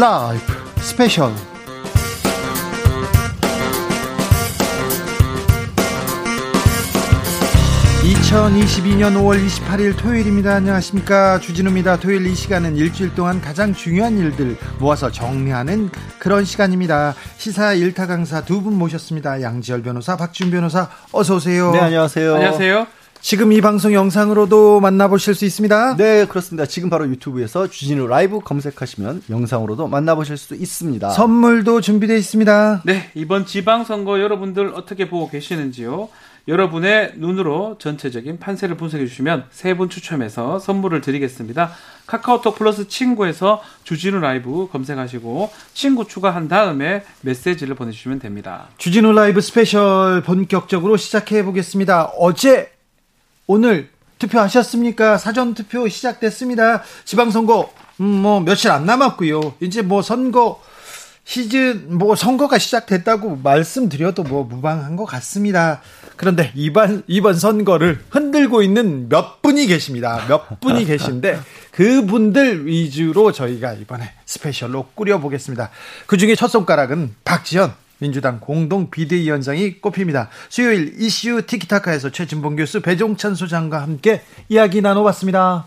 라이브 스페셜. (2022년 5월 28일) 토요일입니다. 안녕하십니까, 주진우입니다. 토요일 이 시간은 일주일 동안 가장 중요한 일들 모아서 정리하는 그런 시간입니다. 시사 일타 강사 두 분 모셨습니다. 양지열 변호사, 박준 변호사, 어서 오세요. 네, 안녕하세요. 안녕하세요. 지금 이 방송 영상으로도 만나보실 수 있습니다. 네, 그렇습니다. 지금 바로 유튜브에서 주진우 라이브 검색하시면 영상으로도 만나보실 수 있습니다. 선물도 준비되어 있습니다. 네, 이번 지방선거 여러분들 어떻게 보고 계시는지요? 여러분의 눈으로 전체적인 판세를 분석해 주시면 세 분 추첨해서 선물을 드리겠습니다. 카카오톡 플러스 친구에서 주진우 라이브 검색하시고 친구 추가한 다음에 메시지를 보내주시면 됩니다. 주진우 라이브 스페셜 본격적으로 시작해 보겠습니다. 어제 오늘 투표하셨습니까? 사전투표 시작됐습니다. 지방선거 며칠 안 남았고요. 이제 선거 시즌 선거가 시작됐다고 말씀드려도 무방한 것 같습니다. 그런데 이번 선거를 흔들고 있는 몇 분이 계십니다. 몇 분이 계신데 그분들 위주로 저희가 이번에 스페셜로 꾸려보겠습니다. 그중에 첫 손가락은 박지현 민주당 공동 비대위원장이 꼽힙니다. 수요일 이슈 티키타카에서 최진봉 교수, 배종찬 소장과 함께 이야기 나눠봤습니다.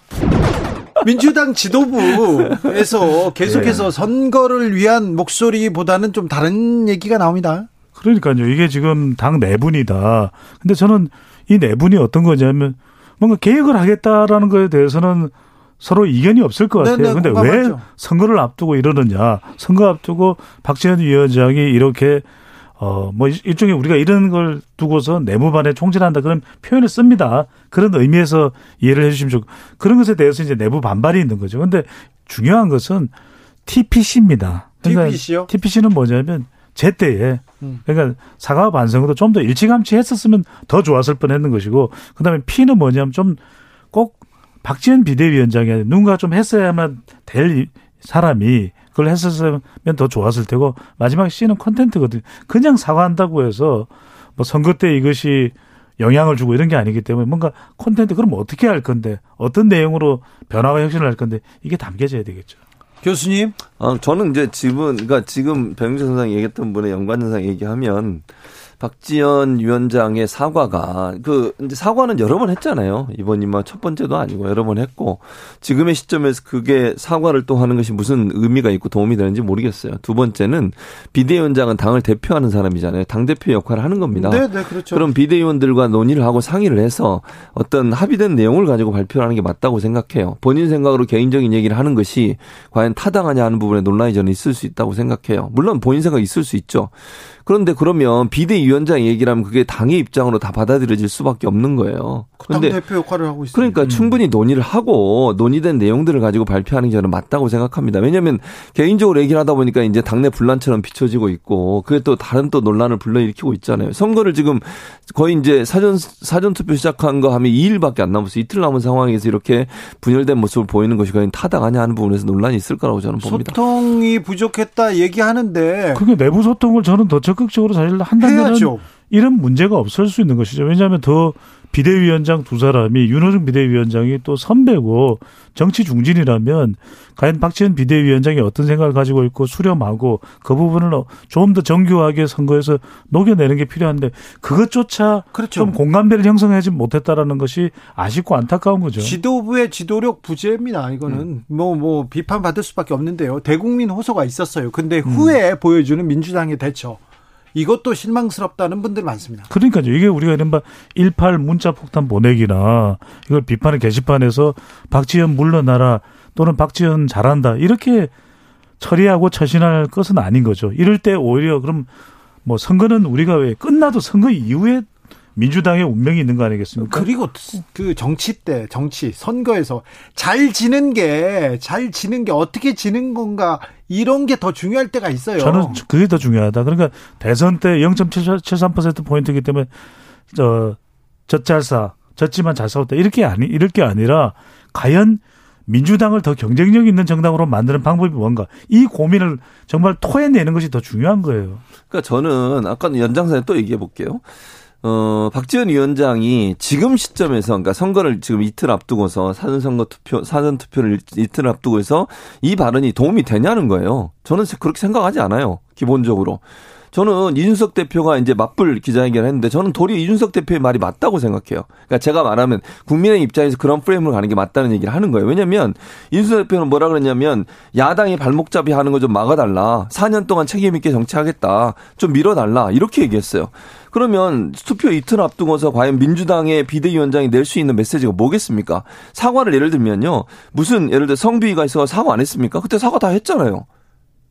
민주당 지도부에서 계속해서 선거를 위한 목소리보다는 좀 다른 얘기가 나옵니다. 그러니까요. 이게 지금 당 내분이다. 근데 저는 이 내분이 어떤 거냐면 뭔가 계획을 하겠다라는 거에 대해서는 서로 이견이 없을 것 같아요. 그런데 왜 선거를 앞두고 이러느냐. 선거 앞두고 박지원 위원장이 이렇게 일종의 우리가 이런 걸 두고서 내무반에 총질한다 그런 표현을 씁니다. 그런 의미에서 이해를 해 주시면 좋고, 그런 것에 대해서 이제 내부 반발이 있는 거죠. 그런데 중요한 것은 TPC입니다. 그러니까 TPC요? TPC는 뭐냐면 제때에, 그러니까 사과와 반성도 좀 더 일찌감치 했었으면 더 좋았을 뻔했는 것이고, 그다음에 P는 뭐냐면 좀 꼭 박지원 비대위원장이 아니라 누군가 좀 했어야만 될 사람이 그걸 했었으면 더 좋았을 테고, 마지막 C는 콘텐츠거든요. 그냥 사과한다고 해서 선거 때 이것이 영향을 주고 이런 게 아니기 때문에 뭔가 콘텐츠, 그럼 어떻게 할 건데, 어떤 내용으로 변화와 혁신을 할 건데, 이게 담겨져야 되겠죠. 교수님? 저는 이제 지금 배종찬 선생 얘기했던 분의 연관선상 얘기하면, 박지현 위원장의 사과가 이제 사과는 여러 번 했잖아요. 이번이만 첫 번째도 아니고 여러 번 했고, 지금의 시점에서 그게 사과를 또 하는 것이 무슨 의미가 있고 도움이 되는지 모르겠어요. 두 번째는 비대위원장은 당을 대표하는 사람이잖아요. 당대표 역할을 하는 겁니다. 네, 네, 그렇죠. 그럼 비대위원들과 논의를 하고 상의를 해서 어떤 합의된 내용을 가지고 발표를 하는 게 맞다고 생각해요. 본인 생각으로 개인적인 얘기를 하는 것이 과연 타당하냐 하는 부분에 논란이 저는 있을 수 있다고 생각해요. 물론 본인 생각이 있을 수 있죠. 그런데 그러면 비대위원장 얘기를 하면 그게 당의 입장으로 다 받아들여질 수밖에 없는 거예요. 그런데 당대표 역할을 하고 있어요. 그러니까 충분히 논의를 하고 논의된 내용들을 가지고 발표하는 게 저는 맞다고 생각합니다. 왜냐하면 개인적으로 얘기를 하다 보니까 이제 당내 분란처럼 비춰지고 있고, 그게 또 다른 또 논란을 불러일으키고 있잖아요. 선거를 지금 거의 이제 사전투표 시작한 거 하면 2일밖에 안 남았어요. 이틀 남은 상황에서 이렇게 분열된 모습을 보이는 것이 과연 타당하냐 하는 부분에서 논란이 있을 거라고 저는 봅니다. 소통이 부족했다 얘기하는데, 그게 내부 소통을 저는 더 적극적으로 사실 한다면 이런 문제가 없을 수 있는 것이죠. 왜냐하면 더 비대위원장 두 사람이, 윤호중 비대위원장이 또 선배고 정치 중진이라면 과연 박지원 비대위원장이 어떤 생각을 가지고 있고 수렴하고, 그 부분을 조금 더 정교하게 선거에서 녹여내는 게 필요한데, 그것조차 좀 공감대를 형성하지 못했다라는 것이 아쉽고 안타까운 거죠. 지도부의 지도력 부재입니다. 이거는 비판받을 수밖에 없는데요. 대국민 호소가 있었어요. 근데 후에 보여주는 민주당의 대처, 이것도 실망스럽다는 분들 많습니다. 그러니까요. 이게 우리가 이른바 18 문자 폭탄 보내기나, 이걸 비판의 게시판에서 박지현 물러나라 또는 박지현 잘한다 이렇게 처리하고 처신할 것은 아닌 거죠. 이럴 때 오히려 그럼 선거는 우리가 왜 끝나도 선거 이후에 민주당의 운명이 있는 거 아니겠습니까? 그리고 그 정치 선거에서 잘 지는 게 어떻게 지는 건가, 이런 게 더 중요할 때가 있어요. 저는 그게 더 중요하다. 그러니까 대선 때 0.73% 포인트이기 때문에 젖지만 잘 싸웠다 이럴 게 아니라, 과연 민주당을 더 경쟁력 있는 정당으로 만드는 방법이 뭔가, 이 고민을 정말 토해내는 것이 더 중요한 거예요. 그러니까 저는 아까 연장선에 또 얘기해 볼게요. 박지현 위원장이 지금 시점에서, 그러니까 선거를 지금 이틀 앞두고서 사전 투표를 이틀 앞두고서 이 발언이 도움이 되냐는 거예요. 저는 그렇게 생각하지 않아요. 기본적으로. 저는 이준석 대표가 이제 맞불 기자회견을 했는데 저는 도리어 이준석 대표의 말이 맞다고 생각해요. 그러니까 제가 말하면 국민의 입장에서 그런 프레임으로 가는 게 맞다는 얘기를 하는 거예요. 왜냐면 이준석 대표는 뭐라 그랬냐면 야당이 발목잡이 하는 거 좀 막아달라. 4년 동안 책임 있게 정치하겠다. 좀 밀어달라. 이렇게 얘기했어요. 그러면 투표 이틀 앞두고서 과연 민주당의 비대위원장이 낼 수 있는 메시지가 뭐겠습니까? 사과를 예를 들면요. 무슨 예를 들어 성비위가 있어서 사과 안 했습니까? 그때 사과 다 했잖아요.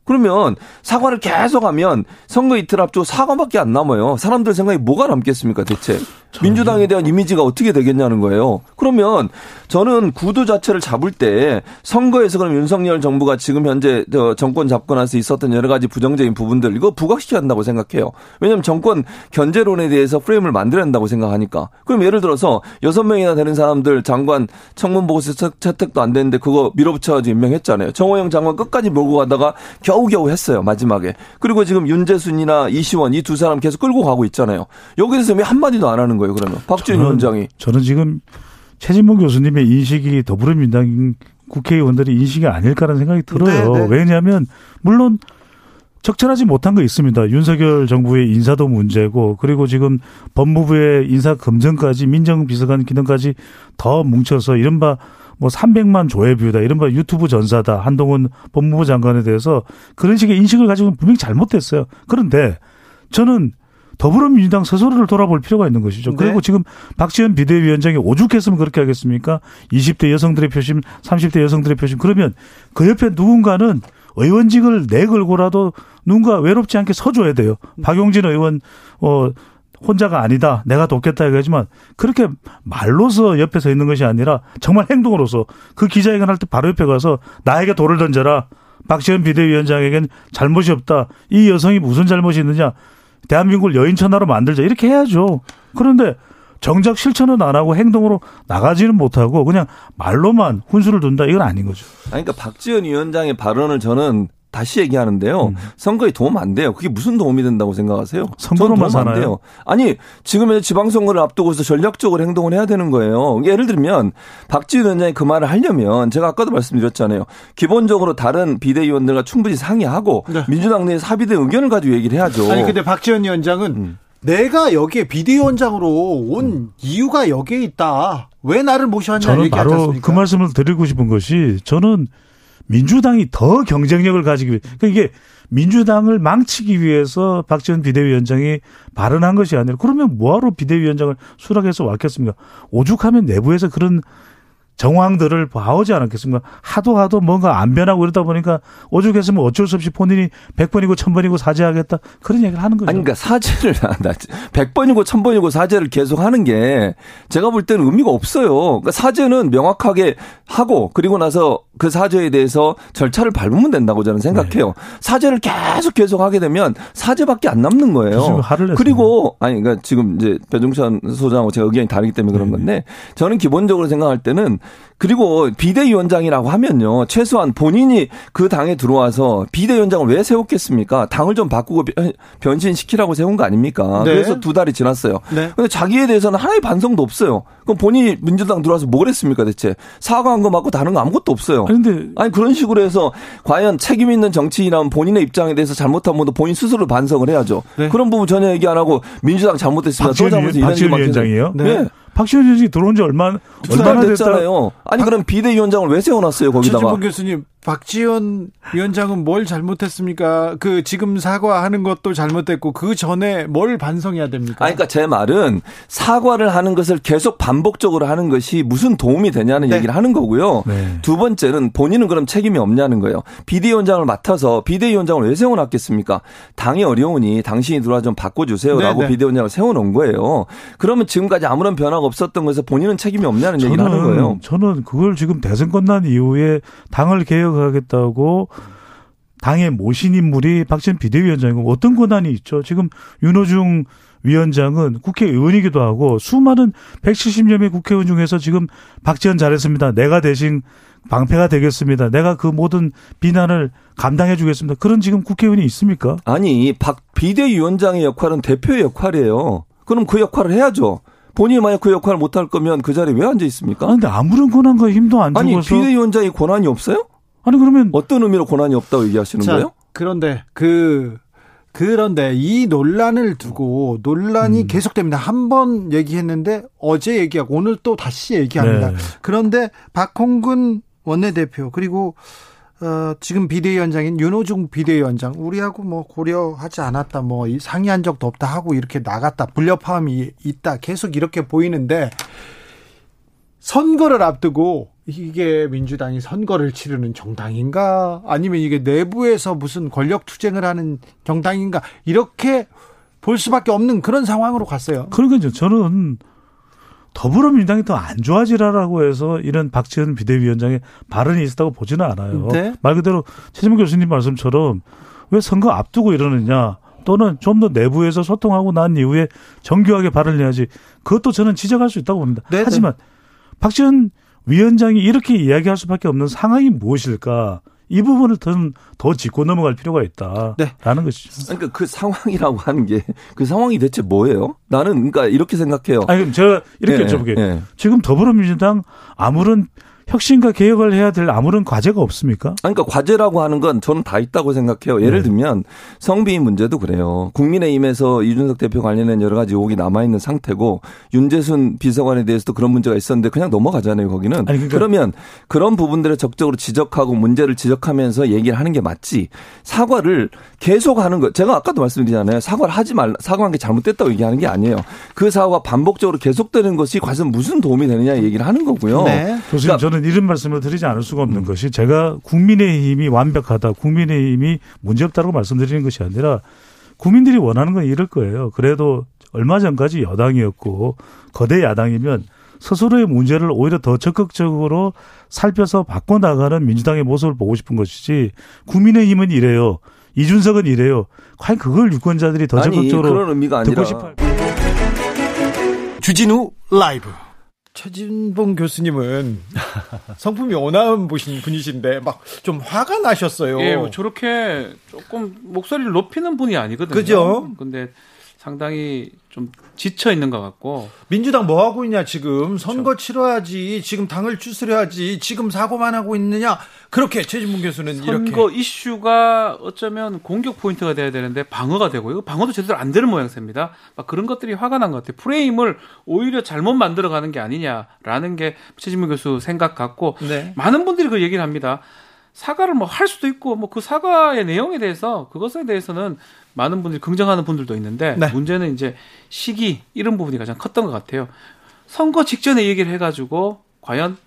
그러면 사과를 계속하면 선거 이틀 앞두고 사과밖에 안 남아요. 사람들 생각이 뭐가 남겠습니까 대체. 민주당에 대한 이미지가 어떻게 되겠냐는 거예요. 그러면 저는 구도 자체를 잡을 때 선거에서 그럼 윤석열 정부가 지금 현재 정권 잡고 나서 있었던 여러 가지 부정적인 부분들 이거 부각시켜야 한다고 생각해요. 왜냐하면 정권 견제론에 대해서 프레임을 만들어야 한다고 생각하니까. 그럼 예를 들어서 6명이나 되는 사람들 장관 청문보고서 채택도 안 됐는데 그거 밀어붙여서 임명했잖아요. 정호영 장관 끝까지 몰고 가다가 겨우겨우 했어요. 마지막에. 그리고 지금 윤재순이나 이시원 이 두 사람 계속 끌고 가고 있잖아요. 여기에 대해서 왜 한마디도 안 하는 거예요. 그러면 박준 위원장이. 저는 지금 최진봉 교수님의 인식이 더불어민주당 국회의원들의 인식이 아닐까라는 생각이 들어요. 네네. 왜냐하면 물론 적절하지 못한 거 있습니다. 윤석열 정부의 인사도 문제고 그리고 지금 법무부의 인사검증까지 민정비서관 기능까지 더 뭉쳐서 이른바 뭐 300만 조회뷰다 이른바 유튜브 전사다 한동훈 법무부 장관에 대해서 그런 식의 인식을 가지고는 분명히 잘못됐어요. 그런데 저는 더불어민주당 스스로를 돌아볼 필요가 있는 것이죠. 네. 그리고 지금 박지현 비대위원장이 오죽했으면 그렇게 하겠습니까? 20대 여성들의 표심, 30대 여성들의 표심. 그러면 그 옆에 누군가는 의원직을 내걸고라도 누군가 외롭지 않게 서줘야 돼요. 박용진 의원 혼자가 아니다. 내가 돕겠다 얘기하지만 그렇게 말로서 옆에 서 있는 것이 아니라 정말 행동으로서 그 기자회견 할 때 바로 옆에 가서 나에게 돌을 던져라. 박지현 비대위원장에겐 잘못이 없다. 이 여성이 무슨 잘못이 있느냐. 대한민국을 여인천하로 만들자. 이렇게 해야죠. 그런데 정작 실천은 안 하고 행동으로 나가지는 못하고 그냥 말로만 훈수를 둔다. 이건 아닌 거죠. 아니, 그러니까 박지원 위원장의 발언을 저는 다시 얘기하는데요. 선거에 도움 안 돼요. 그게 무슨 도움이 된다고 생각하세요? 선거로만 사나요? 안 돼요. 아니, 지금 지방선거를 앞두고서 전략적으로 행동을 해야 되는 거예요. 예를 들면 박지원 위원장이 그 말을 하려면 제가 아까도 말씀드렸잖아요. 기본적으로 다른 비대위원들과 충분히 상의하고 네. 민주당 내에서 합의된 의견을 가지고 얘기를 해야죠. 아니, 근데 박지원 위원장은 내가 여기에 비대위원장으로 온 이유가 여기에 있다. 왜 나를 모셔왔냐는 얘기하지 않습니까? 저는 바로 그 말씀을 드리고 싶은 것이 저는 민주당이 더 경쟁력을 가지기 위해 그러니까 이게 민주당을 망치기 위해서 박지원 비대위원장이 발언한 것이 아니라 그러면 뭐하러 비대위원장을 수락해서 왔겠습니까? 오죽하면 내부에서 그런 정황들을 봐오지 않았겠습니까? 하도 뭔가 안 변하고 이러다 보니까 오죽했으면 어쩔 수 없이 본인이 100번이고 1000번이고 사죄하겠다 그런 얘기를 하는 거죠. 아니, 그러니까 사죄를 100번이고 1000번이고 사죄를 계속하는 게 제가 볼 때는 의미가 없어요. 그러니까 사죄는 명확하게 하고 그리고 나서 그 사죄에 대해서 절차를 밟으면 된다고 저는 생각해요. 네. 사죄를 계속 하게 되면 사죄밖에 안 남는 거예요. 그리고 아니 그러니까 지금 이제 배종찬 소장하고 제가 의견이 다르기 때문에 그런 건데 저는 기본적으로 생각할 때는 그리고 비대위원장이라고 하면요. 최소한 본인이 그 당에 들어와서 비대위원장을 왜 세웠겠습니까? 당을 좀 바꾸고 변신시키라고 세운 거 아닙니까? 네. 그래서 2달이 지났어요. 네. 근데 자기에 대해서는 하나의 반성도 없어요. 그럼 본인이 민주당 들어와서 뭘 했습니까 대체? 사과한 거 맞고 다른 거 아무것도 없어요. 그런데 아니 그런 식으로 해서 과연 책임 있는 정치인이라면 본인의 입장에 대해서 잘못한 분도 본인 스스로 반성을 해야죠. 네. 그런 부분 전혀 얘기 안 하고 민주당 잘못했습니다. 박지원 위원장이요? 네. 네. 박지원 위원장이 들어온 지 얼마나 됐잖아요. 아니 그럼 비대위원장을 왜 세워놨어요 거기다가. 최진봉 교수님 박지원 위원장은 뭘 잘못했습니까? 그 지금 사과하는 것도 잘못됐고 그 전에 뭘 반성해야 됩니까? 아니, 그러니까 제 말은 사과를 하는 것을 계속 반복적으로 하는 것이 무슨 도움이 되냐는 네. 얘기를 하는 거고요. 네. 두 번째는 본인은 그럼 책임이 없냐는 거예요. 비대위원장을 맡아서 비대위원장을 왜 세워놨겠습니까? 당이 어려우니 당신이 들어와 좀 바꿔주세요라고 네, 네. 비대위원장을 세워놓은 거예요. 그러면 지금까지 아무런 변화가 없었던 것에서 본인은 책임이 없냐는 얘기를 하는 거예요. 저는 그걸 지금 대선 끝난 이후에 당을 개혁하겠다고 당의 모신 인물이 박지원 비대위원장이고 어떤 권한이 있죠. 지금 윤호중 위원장은 국회의원이기도 하고 수많은 170여 명의 국회의원 중에서 지금 박지원 잘했습니다. 내가 대신 방패가 되겠습니다. 내가 그 모든 비난을 감당해 주겠습니다. 그런 지금 국회의원이 있습니까? 아니, 비대위원장의 역할은 대표의 역할이에요. 그럼 그 역할을 해야죠. 본인이 만약 그 역할을 못할 거면 그 자리에 왜 앉아 있습니까? 근데 아무런 권한과 힘도 안 주고서. 아니, 비대위원장이 권한이 없어요? 아니, 그러면. 어떤 의미로 권한이 없다고 얘기하시는 거예요? 그런데 그런데 이 논란을 두고 논란이 계속됩니다. 한 번 얘기했는데 어제 얘기하고 오늘 또 다시 얘기합니다. 네. 그런데 박홍근 원내대표 그리고 지금 비대위원장인 윤호중 비대위원장 우리하고 뭐 고려하지 않았다, 뭐 상의한 적도 없다 하고 이렇게 나갔다, 불협화음이 있다 계속 이렇게 보이는데 선거를 앞두고 이게 민주당이 선거를 치르는 정당인가 아니면 이게 내부에서 무슨 권력 투쟁을 하는 정당인가 이렇게 볼 수밖에 없는 그런 상황으로 갔어요. 그러니까 저는 더불어민주당이 더 안 좋아지라라고 해서 이런 박지현 비대위원장의 발언이 있었다고 보지는 않아요. 네? 말 그대로 최진봉 교수님 말씀처럼 왜 선거 앞두고 이러느냐, 또는 좀 더 내부에서 소통하고 난 이후에 정교하게 발언을 해야지, 그것도 저는 지적할 수 있다고 봅니다. 네? 하지만 박지현 위원장이 이렇게 이야기할 수밖에 없는 상황이 무엇일까? 이 부분을 더 짚고 넘어갈 필요가 있다라는 것이죠. 그러니까 그 상황이라고 하는 게 그 상황이 대체 뭐예요? 나는 그러니까 이렇게 생각해요. 아니, 그럼 제가 이렇게 여쭤볼게요. 네. 지금 더불어민주당 아무런 혁신과 개혁을 해야 될 아무런 과제가 없습니까? 그러니까 과제라고 하는 건 저는 다 있다고 생각해요. 예를 들면 성비인 문제도 그래요. 국민의힘에서 이준석 대표 관련된 여러 가지 의혹이 남아있는 상태고, 윤재순 비서관에 대해서도 그런 문제가 있었는데 그냥 넘어가잖아요, 거기는. 아니, 그러니까. 그러면 그런 부분들을 적극적으로 지적하고 문제를 지적하면서 얘기를 하는 게 맞지. 사과를 계속하는 거. 제가 아까도 말씀드리잖아요. 사과를 하지 말라. 사과한 게 잘못됐다고 얘기하는 게 아니에요. 그 사과 반복적으로 계속되는 것이 과연 무슨 도움이 되느냐 얘기를 하는 거고요. 네. 교수님, 그러니까 저는 이런 말씀을 드리지 않을 수가 없는 것이, 제가 국민의힘이 완벽하다, 국민의힘이 문제없다고 말씀드리는 것이 아니라 국민들이 원하는 건 이럴 거예요. 그래도 얼마 전까지 여당이었고 거대 야당이면 스스로의 문제를 오히려 더 적극적으로 살펴서 바꿔나가는 민주당의 모습을 보고 싶은 것이지, 국민의힘은 이래요, 이준석은 이래요, 과연 그걸 유권자들이 더 적극적으로 그런 의미가 듣고 싶어요. 주진우 라이브. 최진봉 교수님은 성품이 온화한 분이신데 막 좀 화가 나셨어요. 예, 뭐 저렇게 조금 목소리를 높이는 분이 아니거든요. 그죠? 근데 상당히 좀 지쳐 있는 것 같고. 민주당 뭐 하고 있냐 지금. 선거 그렇죠. 치러야지. 지금 당을 추스려야지. 지금 사고만 하고 있느냐. 그렇게 최진봉 교수는 선거 이렇게. 선거 이슈가 어쩌면 공격 포인트가 돼야 되는데 방어가 되고요. 방어도 제대로 안 되는 모양새입니다. 막 그런 것들이 화가 난 것 같아요. 프레임을 오히려 잘못 만들어가는 게 아니냐라는 게 최진봉 교수 생각 같고. 네. 많은 분들이 그 얘기를 합니다. 사과를 뭐 할 수도 있고, 뭐 그 사과의 내용에 대해서, 그것에 대해서는 많은 분들이 긍정하는 분들도 있는데, 네. 문제는 이제 시기, 이런 부분이 가장 컸던 것 같아요. 선거 직전에 얘기를 해가지고, 과연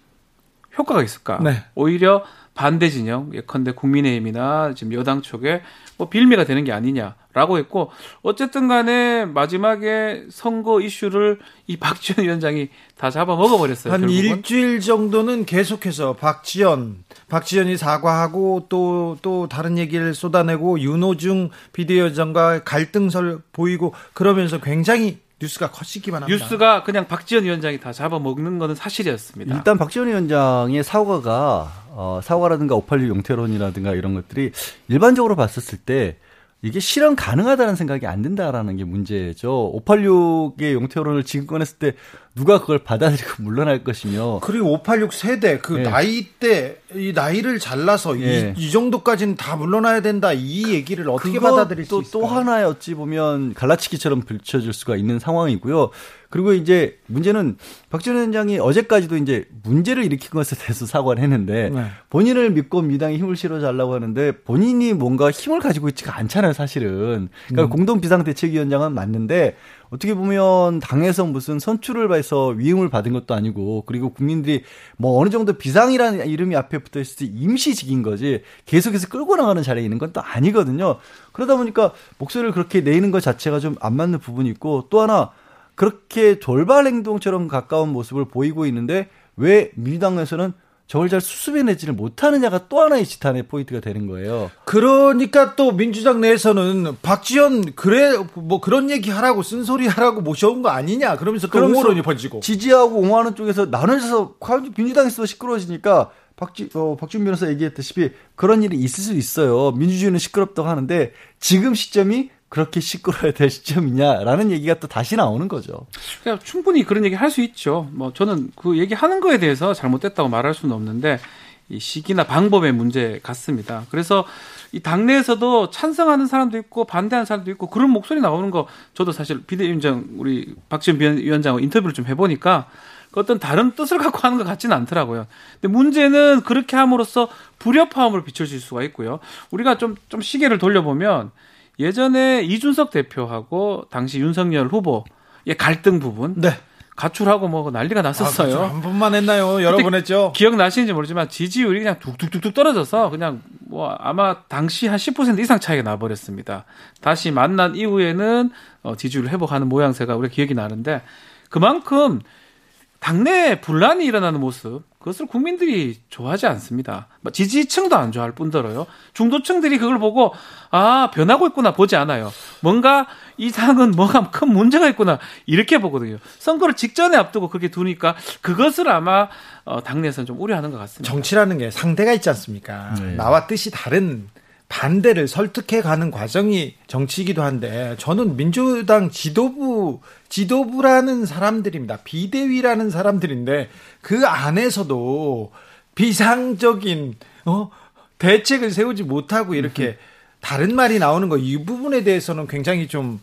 효과가 있을까? 네. 오히려 반대 진영, 예컨대 국민의힘이나 지금 여당 쪽에 뭐 빌미가 되는 게 아니냐라고 했고, 어쨌든 간에 마지막에 선거 이슈를 이 박지현 위원장이 다 잡아먹어버렸어요. 한 결국은. 일주일 정도는 계속해서 박지현이 사과하고 또 다른 얘기를 쏟아내고, 윤호중 비대위원장과 갈등설 보이고, 그러면서 굉장히 뉴스가 커지기만 합니다. 뉴스가 그냥 박지원 위원장이 다 잡아먹는 것은 사실이었습니다. 일단 박지원 위원장의 사과라든가 586 용태론이라든가 이런 것들이 일반적으로 봤었을 때 이게 실현 가능하다는 생각이 안 든다라는 게 문제죠. 586의 용태론을 지금 꺼냈을 때 누가 그걸 받아들이고 물러날 것이며. 그리고 586 세대, 그 네. 나이 때, 이 나이를 잘라서 네. 이 정도까지는 다 물러나야 된다. 이 얘기를 어떻게 받아들일 수 있을까요? 또 하나의 어찌 보면 갈라치기처럼 붙여질 수가 있는 상황이고요. 그리고 이제 문제는 박지원 위원장이 어제까지도 이제 문제를 일으킨 것에 대해서 사과를 했는데 네. 본인을 믿고 민주당에 힘을 실어달라고 하는데 본인이 뭔가 힘을 가지고 있지가 않잖아요, 사실은. 그러니까 공동비상대책위원장은 맞는데 어떻게 보면 당에서 무슨 선출을 해서 위임을 받은 것도 아니고, 그리고 국민들이 뭐 어느 정도 비상이라는 이름이 앞에 붙어 있을 때 임시직인 거지 계속해서 끌고 나가는 자리에 있는 건 또 아니거든요. 그러다 보니까 목소리를 그렇게 내는 것 자체가 좀 안 맞는 부분이 있고, 또 하나 그렇게 돌발 행동처럼 가까운 모습을 보이고 있는데 왜 민주당에서는 저걸 잘 수습해내지를 못하느냐가 또 하나의 지탄의 포인트가 되는 거예요. 그러니까 또 민주당 내에서는 박지원 그래 뭐 그런 얘기하라고 쓴소리하라고 모셔온 거 아니냐 그러면서 또 옹호론이 번지고, 지지하고 옹호하는 쪽에서 나눠져서 민주당에서 시끄러워지니까 박준 변호사 얘기했다시피 그런 일이 있을 수 있어요. 민주주의는 시끄럽다고 하는데 지금 시점이 그렇게 시끄러워야 될 시점이냐라는 얘기가 또 다시 나오는 거죠. 그러니까 충분히 그런 얘기 할 수 있죠. 뭐 저는 그 얘기하는 거에 대해서 잘못됐다고 말할 수는 없는데 이 시기나 방법의 문제 같습니다. 그래서 이 당내에서도 찬성하는 사람도 있고 반대하는 사람도 있고 그런 목소리 나오는 거 저도 사실 비대위원장 우리 박지현 위원장하고 인터뷰를 좀 해보니까 어떤 다른 뜻을 갖고 하는 것 같지는 않더라고요. 근데 문제는 그렇게 함으로써 불협화음을 비춰질 수가 있고요. 우리가 좀 시계를 돌려보면 예전에 이준석 대표하고 당시 윤석열 후보의 갈등 부분. 네. 가출하고 뭐 난리가 났었어요. 한 번만 했나요? 여러 번 했죠. 기억나시는지 모르지만 지지율이 그냥 뚝뚝뚝뚝 떨어져서 그냥 뭐 아마 당시 한 10% 이상 차이가 나버렸습니다. 다시 만난 이후에는 지지율을 회복하는 모양새가 우리가 기억이 나는데 그만큼 당내에 분란이 일어나는 모습, 그것을 국민들이 좋아하지 않습니다. 지지층도 안 좋아할 뿐더러요. 중도층들이 그걸 보고 아, 변하고 있구나 보지 않아요. 뭔가 이 당은 뭐가 큰 문제가 있구나 이렇게 보거든요. 선거를 직전에 앞두고 그렇게 두니까 그것을 아마 당내에서는 좀 우려하는 것 같습니다. 정치라는 게 상대가 있지 않습니까? 네. 나와 뜻이 다른 반대를 설득해가는 과정이 정치이기도 한데 저는 민주당 지도부라는 사람들입니다. 비대위라는 사람들인데 그 안에서도 비상적인 대책을 세우지 못하고 이렇게 다른 말이 나오는 거 이 부분에 대해서는 굉장히 좀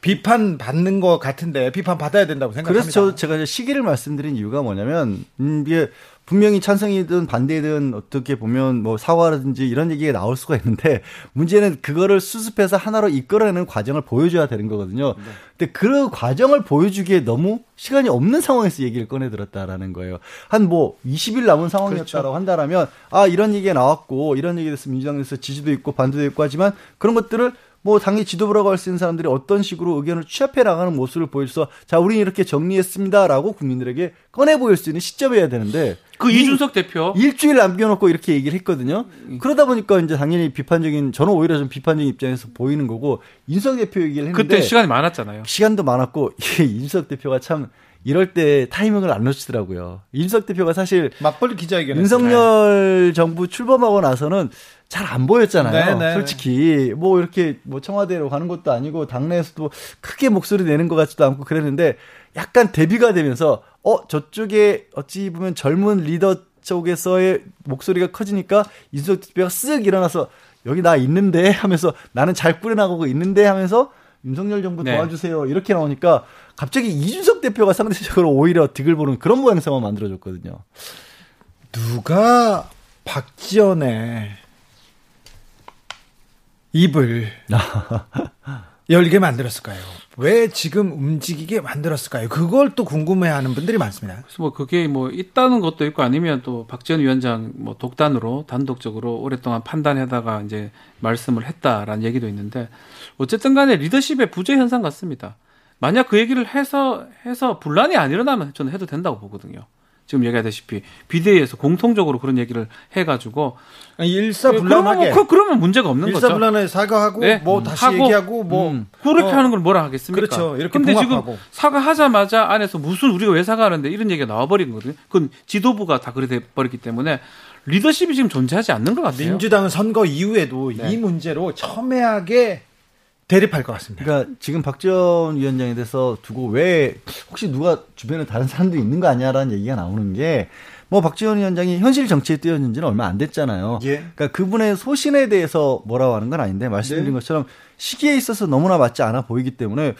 비판받는 것 같은데 비판받아야 된다고 생각합니다. 그래서 제가 시기를 말씀드린 이유가 뭐냐면 이게 분명히 찬성이든 반대든 어떻게 보면 뭐 사과라든지 이런 얘기가 나올 수가 있는데 문제는 그거를 수습해서 하나로 이끌어내는 과정을 보여줘야 되는 거거든요. 네. 근데 그 과정을 보여주기에 너무 시간이 없는 상황에서 얘기를 꺼내들었다라는 거예요. 한 뭐 20일 남은 상황이었다라고 그렇죠. 한다라면 아 이런 얘기가 나왔고 이런 얘기가 됐으면 민주당에서 지지도 있고 반대도 있고 하지만 그런 것들을 뭐 당의 지도부라고 할 수 있는 사람들이 어떤 식으로 의견을 취합해 나가는 모습을 보여줘서 자 우린 이렇게 정리했습니다라고 국민들에게 꺼내 보일 수 있는 시점이어야 되는데 그 이준석 대표 일주일 남겨놓고 이렇게 얘기를 했거든요. 그러다 보니까 이제 당연히 비판적인 저는 오히려 좀 비판적인 입장에서 보이는 거고 인석 대표 얘기를 했는데 그때 시간이 많았잖아요. 시간도 많았고 인석 대표가 참 이럴 때 타이밍을 안 놓치더라고요. 인석 대표가 사실 맞벌이 기자회견 윤석열 정부 출범하고 나서는 잘 안 보였잖아요. 네네. 솔직히 뭐 이렇게 뭐 청와대로 가는 것도 아니고 당내에서도 크게 목소리 내는 것 같지도 않고 그랬는데 약간 대비가 되면서 저쪽에 어찌 보면 젊은 리더 쪽에서의 목소리가 커지니까 이준석 대표가 쓱 일어나서 여기 나 있는데 하면서 나는 잘 꾸려나가고 있는데 하면서 윤석열 정부 도와주세요 네. 이렇게 나오니까 갑자기 이준석 대표가 상대적으로 오히려 득을 보는 그런 모양새만 만들어줬거든요. 누가 박지현의 입을 열게 만들었을까요? 왜 지금 움직이게 만들었을까요? 그걸 또 궁금해하는 분들이 많습니다. 그래서 뭐 그게 뭐 있다는 것도 있고 아니면 또 박지원 위원장 뭐 독단으로 단독적으로 오랫동안 판단하다가 이제 말씀을 했다라는 얘기도 있는데 어쨌든 간에 리더십의 부재 현상 같습니다. 만약 그 얘기를 해서 분란이 안 일어나면 저는 해도 된다고 보거든요. 지금 얘기하다시피 비대위에서 공통적으로 그런 얘기를 해가지고 일사불란하게 그러면 문제가 없는 일사불란하게 거죠. 일사불란하게 사과하고 네. 뭐 다시 하고, 얘기하고 뭐 그렇게 하는 건 뭐라 하겠습니까? 그렇죠. 이렇게 근데 봉합하고. 지금 사과하자마자 안에서 무슨 우리가 왜 사과하는데 이런 얘기가 나와버린 거거든요. 그건 지도부가 다 그래 돼버리기 때문에 리더십이 지금 존재하지 않는 것 같아요. 민주당은 선거 이후에도 네. 이 문제로 첨예하게 대립할 것 같습니다. 그러니까 지금 박지원 위원장에 대해서 두고 왜 혹시 누가 주변에 다른 사람도 있는 거 아니야라는 얘기가 나오는 게 뭐 박지원 위원장이 현실 정치에 뛰어든 지는 얼마 안 됐잖아요. 예. 그러니까 그분의 소신에 대해서 뭐라고 하는 건 아닌데 말씀드린 네. 것처럼 시기에 있어서 너무나 맞지 않아 보이기 때문에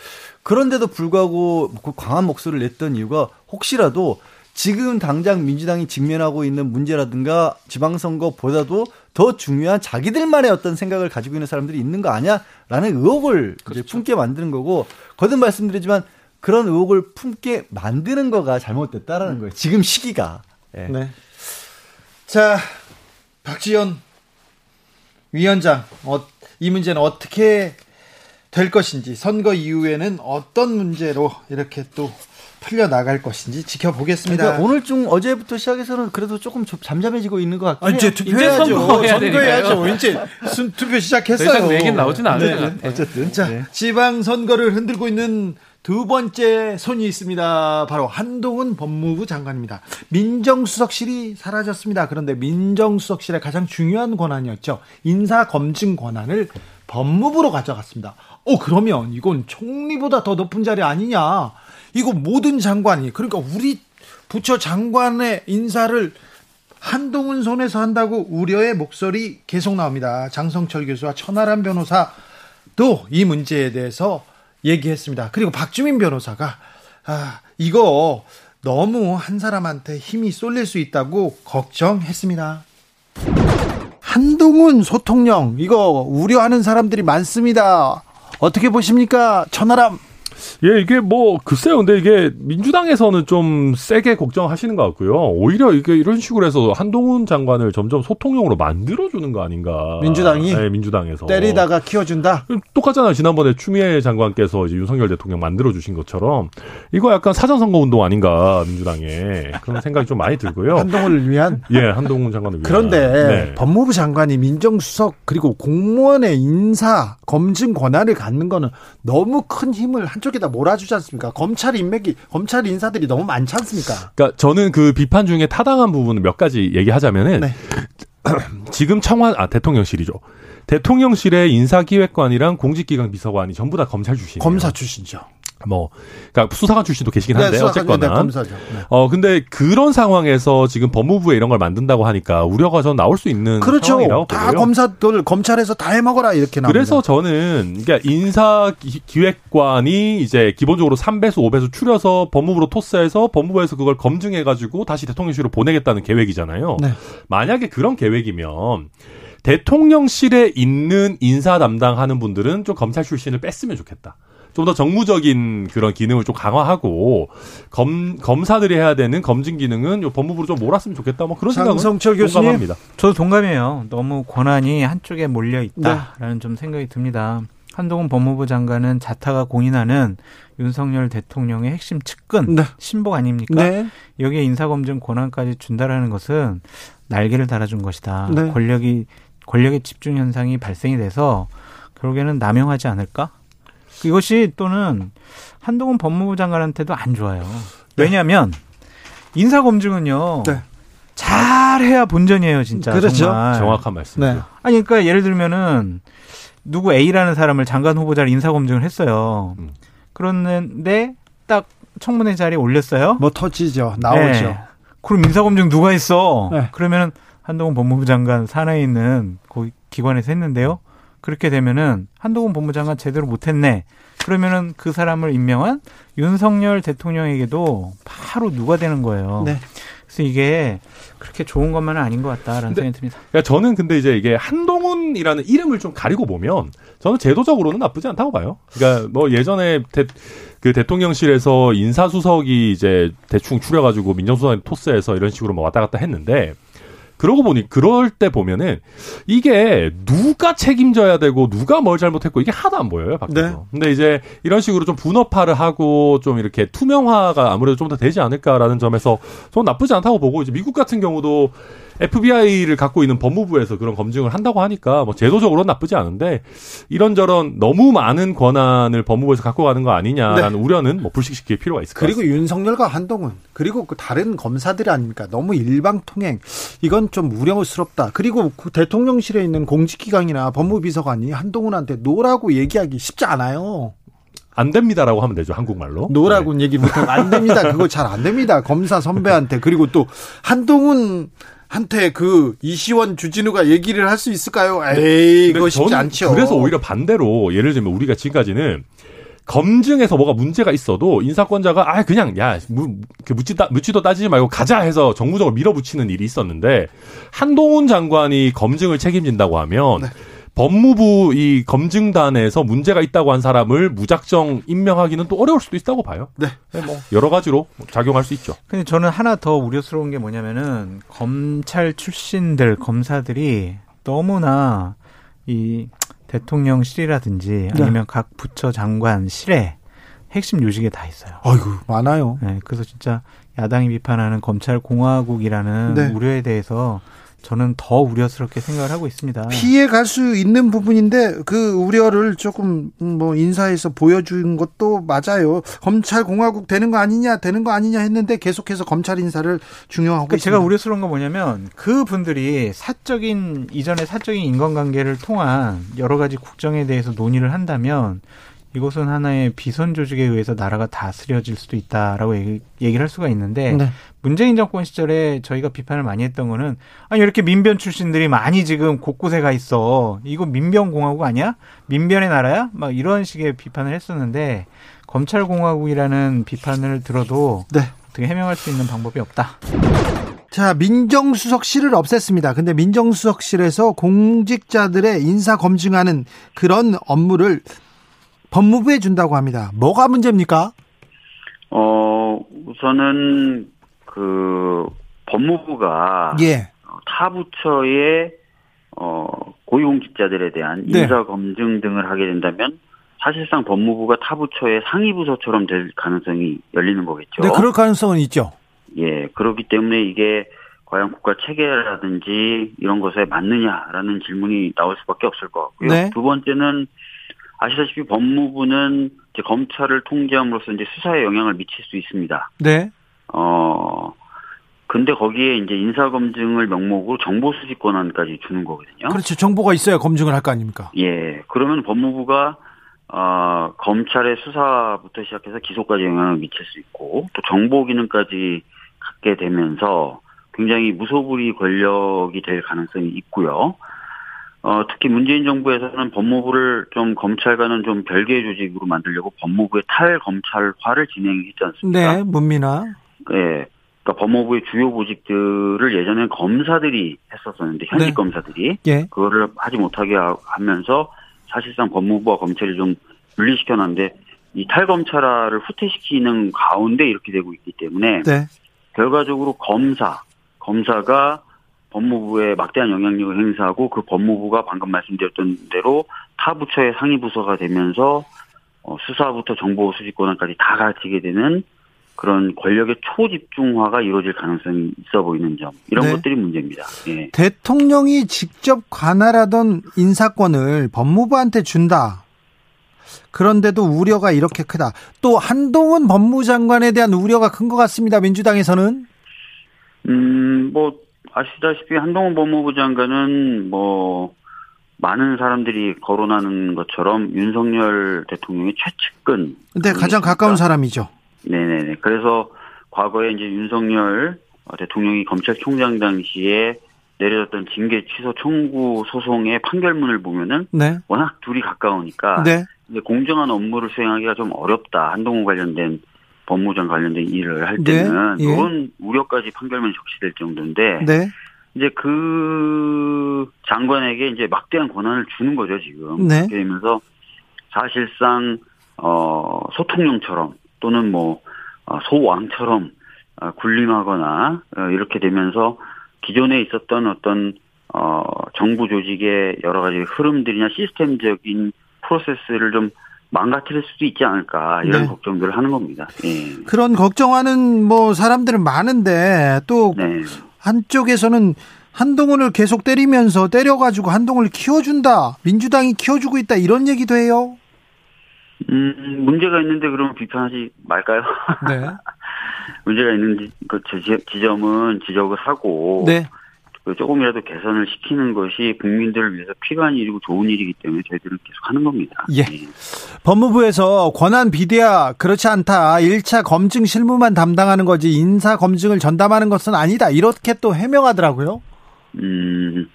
그런데도 불구하고 그 강한 목소리를 냈던 이유가 혹시라도 지금 당장 민주당이 직면하고 있는 문제라든가 지방선거보다도 더 중요한 자기들만의 어떤 생각을 가지고 있는 사람들이 있는 거 아니야라는 의혹을 그렇죠. 이제 품게 만드는 거고 거듭 말씀드리지만 그런 의혹을 품게 만드는 거가 잘못됐다라는 거예요. 지금 시기가. 네. 네. 자, 박지현 위원장 이 문제는 어떻게 될 것인지 선거 이후에는 어떤 문제로 이렇게 또 풀려나갈 것인지 지켜보겠습니다. 그러니까 오늘 중 어제부터 시작해서는 그래도 조금 잠잠해지고 있는 것 같긴 해요. 이제 투표해야죠. 선거해야죠. 이제 투표 시작했어요. 더 이상 얘기는 나오진 않을 것 같아요. 어쨌든. 자, 네. 지방선거를 흔들고 있는 두 번째 손이 있습니다. 바로 한동훈 법무부 장관입니다. 민정수석실이 사라졌습니다. 그런데 민정수석실의 가장 중요한 권한이었죠. 인사검증 권한을 법무부로 가져갔습니다. 그러면 이건 총리보다 더 높은 자리 아니냐. 이거 모든 장관이, 그러니까 우리 부처 장관의 인사를 한동훈 손에서 한다고 우려의 목소리 계속 나옵니다. 장성철 교수와 천하람 변호사도 이 문제에 대해서 얘기했습니다. 그리고 박주민 변호사가 이거 너무 한 사람한테 힘이 쏠릴 수 있다고 걱정했습니다. 한동훈 소통령 이거 우려하는 사람들이 많습니다. 어떻게 보십니까, 천하람? 예, 이게 뭐 글쎄요. 근데 이게 민주당에서는 좀 세게 걱정하시는 것 같고요. 오히려 이게 이런 식으로 해서 한동훈 장관을 점점 소통용으로 만들어주는 거 아닌가. 민주당이? 네, 민주당에서. 때리다가 키워준다? 똑같잖아요. 지난번에 추미애 장관께서 이제 윤석열 대통령 만들어주신 것처럼 이거 약간 사전선거 운동 아닌가, 민주당에. 그런 생각이 좀 많이 들고요. 한동훈을 위한? 예, 한동훈 장관을 위한. 그런데 네. 법무부 장관이 민정수석 그리고 공무원의 인사 검증 권한을 갖는 거는 너무 큰 힘을 한쪽에다 몰아주지 않습니까? 검찰 인맥이, 검찰 인사들이 너무 많지 않습니까? 그러니까 저는 그 비판 중에 타당한 부분을 몇 가지 얘기하자면은 네. 지금 대통령실이죠. 대통령실의 인사기획관이랑 공직기강 비서관이 전부 다 검찰 출신이에요. 검사 출신이죠. 뭐, 그러니까 수사관 출신도 계시긴 한데, 네, 어쨌거나. 네, 검사죠. 네. 근데 그런 상황에서 지금 법무부에 이런 걸 만든다고 하니까 우려가 전 나올 수 있는 그렇죠. 상황이라고 보고요. 그렇죠. 다 검사들, 검찰에서 다 해먹어라 이렇게 나옵니다. 그래서 저는, 그러니까 인사기획관이 이제 기본적으로 3배수, 5배수 추려서 법무부로 토스해서 법무부에서 그걸 검증해가지고 다시 대통령실로 보내겠다는 계획이잖아요. 네. 만약에 그런 계획이면, 대통령실에 있는 인사 담당하는 분들은 좀 검찰 출신을 뺐으면 좋겠다. 좀 더 정무적인 그런 기능을 좀 강화하고 검사들이 해야 되는 검증 기능은 요 법무부로 좀 몰았으면 좋겠다. 뭐 그런 생각은 동감합니다. 저도 동감해요. 너무 권한이 한쪽에 몰려 있다라는 네. 좀 생각이 듭니다. 한동훈 법무부 장관은 자타가 공인하는 윤석열 대통령의 핵심 측근 네. 신복 아닙니까? 네. 여기에 인사검증 권한까지 준다라는 것은 날개를 달아준 것이다. 네. 권력의 집중 현상이 발생이 돼서 결국에는 남용하지 않을까? 이것이 또는 한동훈 법무부 장관한테도 안 좋아요. 왜냐하면 인사검증은요. 네. 잘해야 본전이에요. 진짜. 그렇죠. 정말. 정확한 말씀이죠. 네. 아니 그러니까 예를 들면은 누구 A라는 사람을 장관 후보자를 인사검증을 했어요. 그런데 딱 청문회 자리에 올렸어요. 뭐 터지죠. 나오죠. 네. 그럼 인사검증 누가 했어? 네. 그러면은 한동훈 법무부 장관 산하에 있는 그 기관에서 했는데요. 그렇게 되면은 한동훈 법무장관 제대로 못했네. 그러면은 그 사람을 임명한 윤석열 대통령에게도 바로 누가 되는 거예요. 네. 그래서 이게 그렇게 좋은 것만은 아닌 것 같다라는 생각이 듭니다. 그러니까 저는 근데 이제 이게 한동훈이라는 이름을 좀 가리고 보면 저는 제도적으로는 나쁘지 않다고 봐요. 그러니까 뭐 예전에 그 대통령실에서 인사수석이 이제 대충 추려가지고 민정수석이 토스해서 이런 식으로 뭐 왔다 갔다 했는데. 그러고 보니 그럴 때 보면은 이게 누가 책임져야 되고 누가 뭘 잘못했고 이게 하나도 안 보여요 밖에서. 네. 근데 이제 이런 식으로 좀 분업화를 하고 좀 이렇게 투명화가 아무래도 좀 더 되지 않을까라는 점에서 저는 나쁘지 않다고 보고 이제 미국 같은 경우도 FBI를 갖고 있는 법무부에서 그런 검증을 한다고 하니까 뭐 제도적으로는 나쁘지 않은데 이런저런 너무 많은 권한을 법무부에서 갖고 가는 거 아니냐라는 네. 우려는 뭐 불식시킬 필요가 있을 것 같습니다. 그리고 윤석열과 한동훈 그리고 그 다른 검사들이 아닙니까? 너무 일방통행 이건 좀 우려스럽다. 그리고 그 대통령실에 있는 공직기강이나 법무비서관이 한동훈한테 노라고 얘기하기 쉽지 않아요. 안 됩니다라고 하면 되죠. 한국말로. 노라고는 네. 얘기 못하면 안 됩니다. 그거 잘 안 됩니다. 검사 선배한테. 그리고 또 한동훈한테 그 이시원 주진우가 얘기를 할 수 있을까요? 에이 그거 쉽지 않죠. 그래서 오히려 반대로 예를 들면 우리가 지금까지는 검증에서 뭐가 문제가 있어도 인사권자가 그냥 묻지도 따지지 말고 가자 해서 정무적으로 밀어붙이는 일이 있었는데 한동훈 장관이 검증을 책임진다고 하면 네. 법무부 이 검증단에서 문제가 있다고 한 사람을 무작정 임명하기는 또 어려울 수도 있다고 봐요. 네. 뭐 여러 가지로 작용할 수 있죠. 근데 저는 하나 더 우려스러운 게 뭐냐면은 검찰 출신들 검사들이 너무나 이 대통령실이라든지 아니면 네. 각 부처 장관실에 핵심 요직에 다 있어요. 아이고 많아요. 네, 그래서 진짜 야당이 비판하는 검찰 공화국이라는 네. 우려에 대해서 저는 더 우려스럽게 생각을 하고 있습니다. 피해갈 수 있는 부분인데 그 우려를 조금 인사에서 보여준 것도 맞아요. 검찰 공화국 되는 거 아니냐 했는데 계속해서 검찰 인사를 중요하고 그러니까 있습니다. 제가 우려스러운 건 뭐냐면 그분들이 이전의 사적인 인간관계를 통한 여러 가지 국정에 대해서 논의를 한다면 이것은 하나의 비선 조직에 의해서 나라가 다스려질 수도 있다라고 얘기를 할 수가 있는데 네. 문재인 정권 시절에 저희가 비판을 많이 했던 거는 아니 이렇게 민변 출신들이 많이 지금 곳곳에 가 있어. 이거 민변공화국 아니야? 민변의 나라야? 막 이런 식의 비판을 했었는데 검찰공화국이라는 비판을 들어도 네. 어떻게 해명할 수 있는 방법이 없다. 자, 민정수석실을 없앴습니다. 근데 민정수석실에서 공직자들의 인사 검증하는 그런 업무를 법무부에 준다고 합니다. 뭐가 문제입니까? 우선은 그 법무부가 예. 타 부처의 고위공직자들에 대한 네. 인사 검증 등을 하게 된다면 사실상 법무부가 타 부처의 상위 부서처럼 될 가능성이 열리는 거겠죠. 네, 그럴 가능성은 있죠. 예, 그렇기 때문에 이게 과연 국가 체계라든지 이런 것에 맞느냐라는 질문이 나올 수밖에 없을 것 같고요. 네. 두 번째는 아시다시피 법무부는 이제 검찰을 통제함으로써 이제 수사에 영향을 미칠 수 있습니다. 네. 근데 거기에 이제 인사검증을 명목으로 정보수집 권한까지 주는 거거든요. 그렇죠. 정보가 있어야 검증을 할 거 아닙니까? 예. 그러면 법무부가, 검찰의 수사부터 시작해서 기소까지 영향을 미칠 수 있고, 또 정보 기능까지 갖게 되면서 굉장히 무소불위 권력이 될 가능성이 있고요. 특히 문재인 정부에서는 법무부를 좀 검찰과는 좀 별개의 조직으로 만들려고 법무부의 탈검찰화를 진행했지 않습니까? 네, 문민화. 네, 그러니까 법무부의 주요 보직들을 예전엔 검사들이 했었었는데 현직 네. 검사들이 예. 그거를 하지 못하게 하면서 사실상 법무부와 검찰이 좀 분리시켜놨는데 이 탈검찰화를 후퇴시키는 가운데 이렇게 되고 있기 때문에 네. 결과적으로 검사가 법무부에 막대한 영향력을 행사하고 그 법무부가 방금 말씀드렸던 대로 타 부처의 상위 부서가 되면서 수사부터 정보 수집 권한까지 다 가지게 되는 그런 권력의 초집중화가 이루어질 가능성이 있어 보이는 점 이런 네. 것들이 문제입니다. 예. 대통령이 직접 관할하던 인사권을 법무부한테 준다. 그런데도 우려가 이렇게 크다. 또 한동훈 법무장관에 대한 우려가 큰 것 같습니다. 민주당에서는. 아시다시피 한동훈 법무부 장관은 많은 사람들이 거론하는 것처럼 윤석열 대통령의 최측근. 근데 가장 가까운 사람이죠. 네네네. 그래서 과거에 이제 윤석열 대통령이 검찰총장 당시에 내려졌던 징계 취소 청구 소송의 판결문을 보면은 네. 워낙 둘이 가까우니까 네. 이제 공정한 업무를 수행하기가 좀 어렵다. 한동훈 관련된. 법무장 관련된 일을 할 때는 네, 예. 그런 우려까지 판결문이 적시될 정도인데 네. 이제 그 장관에게 이제 막대한 권한을 주는 거죠 지금. 네. 그러면서 사실상 소통령처럼 또는 소왕처럼 군림하거나 이렇게 되면서 기존에 있었던 정부 조직의 여러 가지 흐름들이나 시스템적인 프로세스를 좀 망가뜨릴 수도 있지 않을까 이런 네. 걱정들을 하는 겁니다. 예. 그런 걱정하는 사람들은 많은데 또 네. 한쪽에서는 한동훈을 계속 때려가지고 한동훈을 키워준다. 민주당이 키워주고 있다 이런 얘기도 해요. 문제가 있는데 그러면 비판하지 말까요? 네. 문제가 있는 그 지점은 지적을 하고 네. 조금이라도 개선을 시키는 것이 국민들을 위해서 필요한 일이고 좋은 일이기 때문에 저희들은 계속 하는 겁니다. 예. 네. 법무부에서 권한 비대야 그렇지 않다. 1차 검증 실무만 담당하는 거지 인사 검증을 전담하는 것은 아니다. 이렇게 또 해명하더라고요. 글쎄요.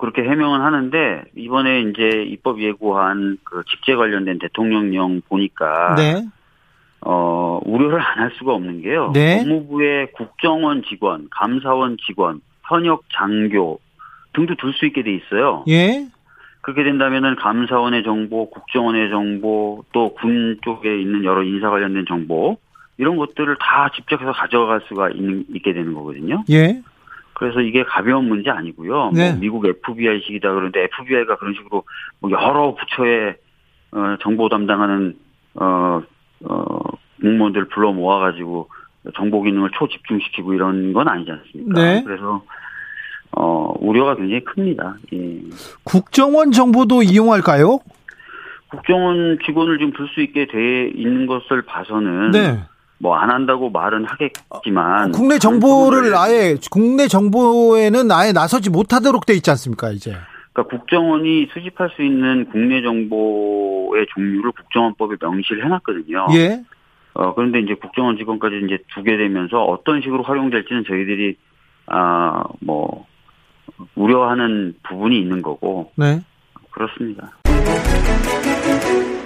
그렇게 해명은 하는데 이번에 이제 입법 예고한 그 직제 관련된 대통령령 보니까 네. 우려를 안 할 수가 없는 게요. 네. 법무부의 국정원 직원, 감사원 직원, 현역 장교 등도 둘 수 있게 돼 있어요. 예. 그렇게 된다면은 감사원의 정보, 국정원의 정보, 또 군 쪽에 있는 여러 인사 관련된 정보 이런 것들을 다 집적해서 가져갈 수가 있게 되는 거거든요. 예. 그래서 이게 가벼운 문제 아니고요. 네. 미국 FBI식이다 그러는데 FBI가 그런 식으로 여러 부처의 정보 담당하는 공무원들 불러 모아가지고 정보 기능을 초집중시키고 이런 건 아니지 않습니까? 네. 그래서 우려가 굉장히 큽니다. 예. 국정원 정보도 이용할까요? 국정원 직원을 지금 둘 수 있게 돼 있는 것을 봐서는 네. 뭐 안 한다고 말은 하겠지만 국내 정보를 아예 국내 정보에는 아예 나서지 못하도록 돼 있지 않습니까 이제? 그러니까 국정원이 수집할 수 있는 국내 정보의 종류를 국정원법에 명시를 해놨거든요. 예. 그런데 이제 국정원 직원까지 이제 두게 되면서 어떤 식으로 활용될지는 저희들이 뭐 우려하는 부분이 있는 거고. 네. 그렇습니다.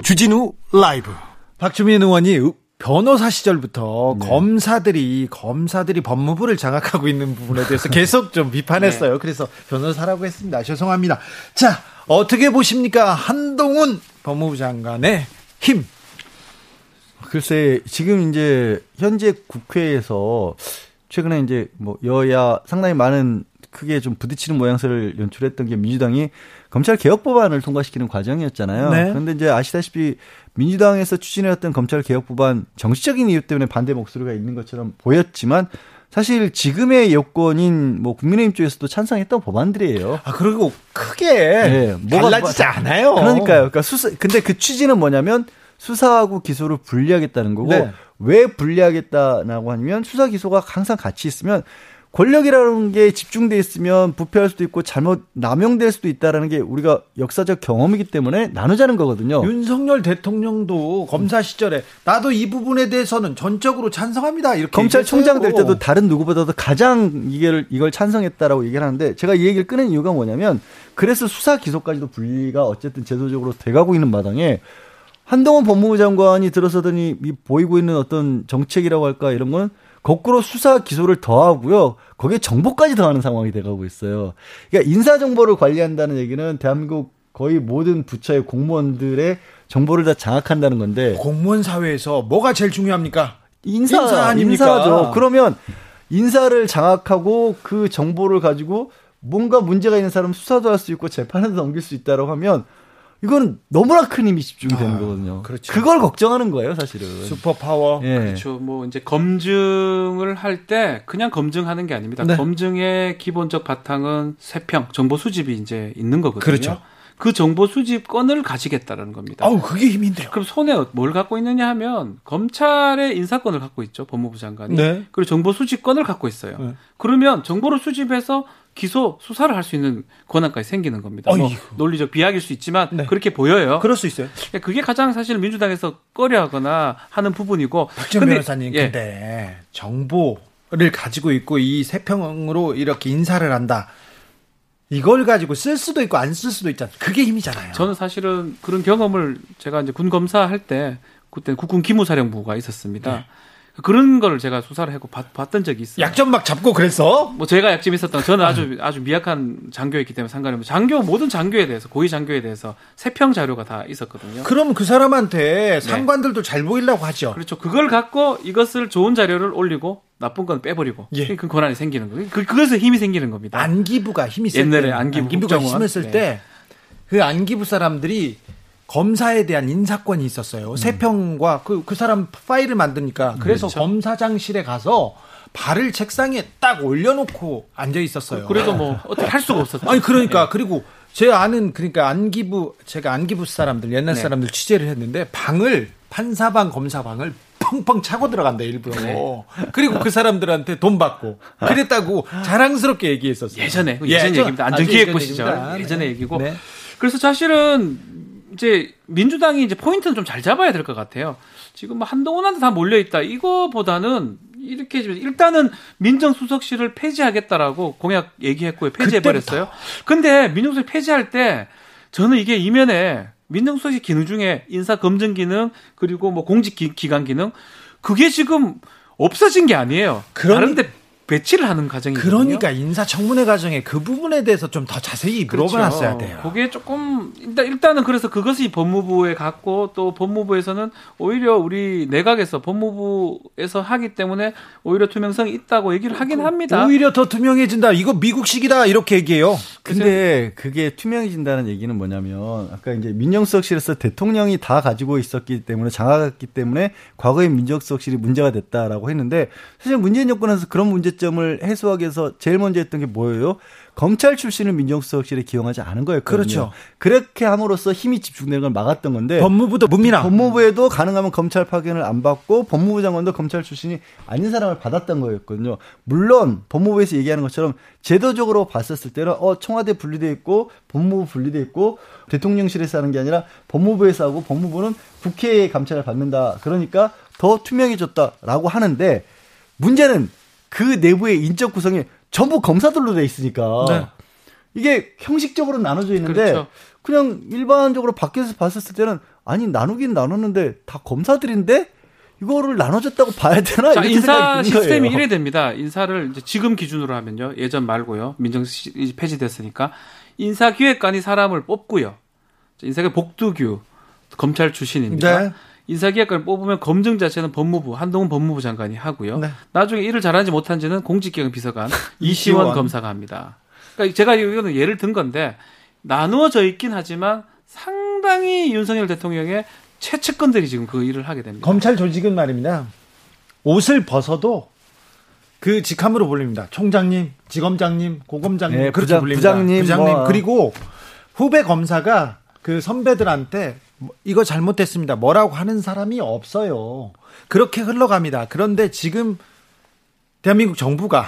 주진우 라이브. 박주민 의원이 변호사 시절부터 네. 검사들이 법무부를 장악하고 있는 부분에 대해서 계속 좀 비판했어요. 네. 그래서 변호사라고 했습니다. 죄송합니다. 자, 어떻게 보십니까? 한동훈 법무부 장관의 힘. 글쎄, 지금 이제 현재 국회에서 최근에 이제 뭐 여야 상당히 많은 크게 좀 부딪히는 모양새를 연출했던 게 민주당이 검찰 개혁 법안을 통과시키는 과정이었잖아요. 네. 그런데 이제 아시다시피 민주당에서 추진해왔던 검찰 개혁 법안 정치적인 이유 때문에 반대 목소리가 있는 것처럼 보였지만 사실 지금의 여권인 뭐 국민의힘 쪽에서도 찬성했던 법안들이에요. 아 그리고 크게 네, 뭐가 달라지지 않아요. 그러니까요. 그러니까 근데 그 취지는 뭐냐면 수사하고 기소를 분리하겠다는 거고 네. 왜 분리하겠다라고 하면 수사 기소가 항상 같이 있으면. 권력이라는 게 집중돼 있으면 부패할 수도 있고 잘못 남용될 수도 있다라는 게 우리가 역사적 경험이기 때문에 나누자는 거거든요. 윤석열 대통령도 검사 시절에 나도 이 부분에 대해서는 전적으로 찬성합니다. 이렇게 검찰총장 될 때도 다른 누구보다도 가장 이걸 찬성했다라고 얘기를 하는데 제가 이 얘기를 꺼낸 이유가 뭐냐면 그래서 수사 기소까지도 분리가 어쨌든 제도적으로 돼가고 있는 마당에 한동훈 법무부 장관이 들어서더니 보이고 있는 어떤 정책이라고 할까 이런 건 거꾸로 수사 기소를 더하고요. 거기에 정보까지 더하는 상황이 돼가고 있어요. 그러니까 인사정보를 관리한다는 얘기는 대한민국 거의 모든 부처의 공무원들의 정보를 다 장악한다는 건데. 공무원 사회에서 뭐가 제일 중요합니까? 인사 아닙니까? 인사죠. 그러면 인사를 장악하고 그 정보를 가지고 뭔가 문제가 있는 사람 수사도 할 수 있고 재판에도 넘길 수 있다고 하면 이건 너무나 큰 힘이 집중이 되는 거거든요. 그렇죠. 그걸 걱정하는 거예요, 사실은. 슈퍼파워. 예. 그렇죠. 뭐 이제 검증을 할 때 그냥 검증하는 게 아닙니다. 네. 검증의 기본적 바탕은 세평, 정보 수집이 이제 있는 거거든요. 그렇죠. 그 정보 수집권을 가지겠다라는 겁니다. 아우, 그게 힘인데요. 그럼 손에 뭘 갖고 있느냐 하면 검찰의 인사권을 갖고 있죠, 법무부 장관이. 네. 그리고 정보 수집권을 갖고 있어요. 네. 그러면 정보를 수집해서 기소, 수사를 할 수 있는 권한까지 생기는 겁니다. 뭐 논리적 비약일 수 있지만 네. 그렇게 보여요. 그럴 수 있어요. 그게 가장 사실 민주당에서 꺼려하거나 하는 부분이고. 박준 변호사님, 근데 정보를 가지고 있고 이 세평으로 이렇게 인사를 한다. 이걸 가지고 쓸 수도 있고 안 쓸 수도 있잖아요. 그게 힘이잖아요. 저는 사실은 그런 경험을 제가 이제 군 검사할 때 그때 국군 기무사령부가 있었습니다. 네. 그런 걸 제가 수사를 하고 봤던 적이 있어요. 약점 막 잡고 그랬어? 뭐 제가 약점이 있었던 저는 아주 미약한 장교였기 때문에 상관없는 장교 모든 장교에 대해서 고위 장교에 대해서 세평 자료가 다 있었거든요. 그럼 그 사람한테 상관들도 네. 잘 보이려고 하죠. 그렇죠. 그걸 갖고 이것을 좋은 자료를 올리고 나쁜 건 빼버리고 예. 그 권한이 생기는 거예요. 그것에서 힘이 생기는 겁니다. 안기부가 힘이 있을 옛날에 안기부가 힘을 쓸 때 그 네. 안기부 사람들이 검사에 대한 인사권이 있었어요. 세평과 그 사람 파일을 만드니까 그래서 그렇죠. 검사장실에 가서 발을 책상에 딱 올려놓고 앉아 있었어요. 그래서 뭐 어떻게 할 수가 없었어요. 아니 그러니까 네. 그리고 제 아는 그러니까 제가 안기부 사람들 옛날 네. 사람들 취재를 했는데 방을 판사방 검사방을 펑펑 차고 들어간다 일부러. 네. 그리고 그 사람들한테 돈 받고 그랬다고 자랑스럽게 얘기했었어요. 예전 얘기입니다. 안전기획부 시절 예전의 얘기고. 네. 그래서 사실은. 이제 민주당이 이제 포인트는 좀 잘 잡아야 될 것 같아요. 지금 뭐 한동훈한테 다 몰려 있다. 이거보다는 이렇게 일단은 민정수석실을 폐지하겠다라고 공약 얘기했고요. 폐지해 버렸어요. 근데 민정수석 폐지할 때 저는 이게 이면에 민정수석실 기능 중에 인사 검증 기능 그리고 뭐 공직 기관 기능 그게 지금 없어진 게 아니에요. 그런데 배치를 하는 과정이거든요. 그러니까 인사청문회 과정에 그 부분에 대해서 좀 더 자세히 물어봤어야 돼요. 거기에 조금 일단은 그래서 그것이 법무부에 갔고 또 법무부에서는 오히려 우리 내각에서 법무부에서 하기 때문에 오히려 투명성이 있다고 얘기를 하긴 합니다. 오히려 더 투명해진다. 이거 미국식이다 이렇게 얘기해요. 근데 그게 투명해진다는 얘기는 뭐냐면 아까 이제 민정수석실에서 대통령이 다 가지고 있었기 때문에 장악했기 때문에 과거의 민정수석실이 문제가 됐다라고 했는데 사실 문재인 정권에서 그런 문제 문제점을 해소하기 위해서 제일 먼저 했던 게 뭐예요? 검찰 출신을 민정수석실에 기용하지 않은 거예요. 그렇죠. 그렇게 함으로써 힘이 집중되는 걸 막았던 건데. 법무부도 문민아. 법무부에도 가능하면 검찰 파견을 안 받고 법무부 장관도 검찰 출신이 아닌 사람을 받았던 거였거든요. 물론 법무부에서 얘기하는 것처럼 제도적으로 봤었을 때는 청와대 분리돼 있고 법무부 분리돼 있고 대통령실에서 하는 게 아니라 법무부에서 하고 법무부는 국회의 감찰을 받는다. 그러니까 더 투명해졌다라고 하는데 문제는 그 내부의 인적 구성이 전부 검사들로 돼 있으니까 네. 이게 형식적으로 나눠져 있는데 그렇죠. 그냥 일반적으로 밖에서 봤을 때는 아니 나누긴 나눴는데 다 검사들인데 이거를 나눠줬다고 봐야 되나? 자, 이렇게 인사 시스템이 거예요. 이래 됩니다. 인사를 이제 지금 기준으로 하면요. 예전 말고요. 민정수석이 폐지됐으니까 인사기획관이 사람을 뽑고요. 인사기획 복두규 검찰 출신입니다. 네. 인사기획관을 뽑으면 검증 자체는 법무부 한동훈 법무부 장관이 하고요. 네. 나중에 일을 잘하는지 못하는지는 공직기강 비서관 이시원 검사가 합니다. 그러니까 제가 이거는 예를 든 건데 나누어져 있긴 하지만 상당히 윤석열 대통령의 최측근들이 지금 그 일을 하게 됩니다. 검찰 조직은 말입니다. 옷을 벗어도 그 직함으로 불립니다. 총장님, 지검장님, 고검장님 네, 그렇게 불립니다. 부장님 뭐. 그리고 후배 검사가 그 선배들한테 이거 잘못됐습니다. 뭐라고 하는 사람이 없어요. 그렇게 흘러갑니다. 그런데 지금 대한민국 정부가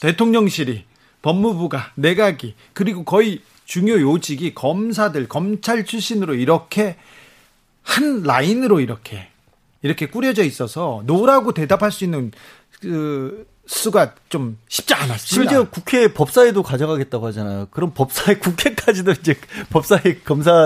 대통령실이 법무부가 내각이 그리고 거의 중요 요직이 검사들 검찰 출신으로 이렇게 한 라인으로 이렇게 꾸려져 있어서 노라고 대답할 수 있는 그 수가 좀 쉽지 않았습니다. 실제로 국회 법사위도 가져가겠다고 하잖아요. 그럼 법사위 국회까지도 이제 법사위 검사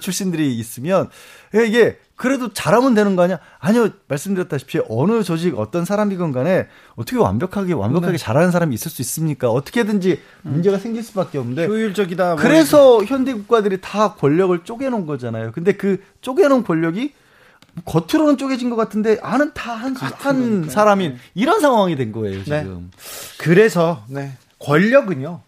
출신들이 있으면 이게 그래도 잘하면 되는 거 아니야? 아니요. 말씀드렸다시피 어느 조직 어떤 사람이건 간에 어떻게 완벽하게 네. 잘하는 사람이 있을 수 있습니까? 어떻게든지 문제가 생길 수밖에 없는데 효율적이다. 그래서 현대 국가들이 다 권력을 쪼개놓은 거잖아요. 근데 그 쪼개놓은 권력이 겉으로는 쪼개진 것 같은데 안은 다 한 사람인 네. 이런 상황이 된 거예요 지금. 네. 그래서 네. 권력은요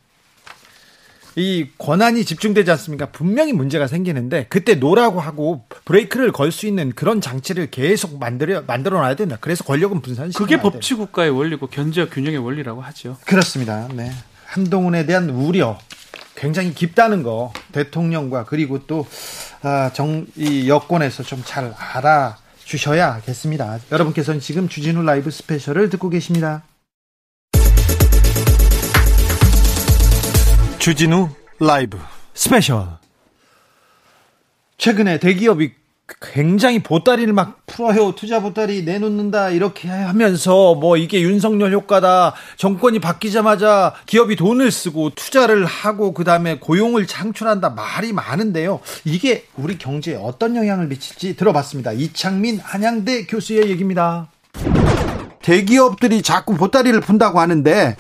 이 권한이 집중되지 않습니까? 분명히 문제가 생기는데 그때 노라고 하고 브레이크를 걸 수 있는 그런 장치를 계속 만들어놔야 된다. 그래서 권력은 분산시켜야 돼요. 그게 법치국가의 원리고 견제와 균형의 원리라고 하죠. 그렇습니다. 네. 한동훈에 대한 우려 굉장히 깊다는 거 대통령과 그리고 또 이 여권에서 좀 잘 알아주셔야겠습니다. 여러분께서는 지금 주진우 라이브 스페셜을 듣고 계십니다. 주진우 라이브 스페셜. 최근에 대기업이 굉장히 보따리를 막 풀어요. 투자 보따리 내놓는다 이렇게 하면서 뭐 이게 윤석열 효과다. 정권이 바뀌자마자 기업이 돈을 쓰고 투자를 하고 그다음에 고용을 창출한다 말이 많은데요. 이게 우리 경제에 어떤 영향을 미칠지 들어봤습니다. 이창민 한양대 교수의 얘기입니다. 대기업들이 자꾸 보따리를 푼다고 하는데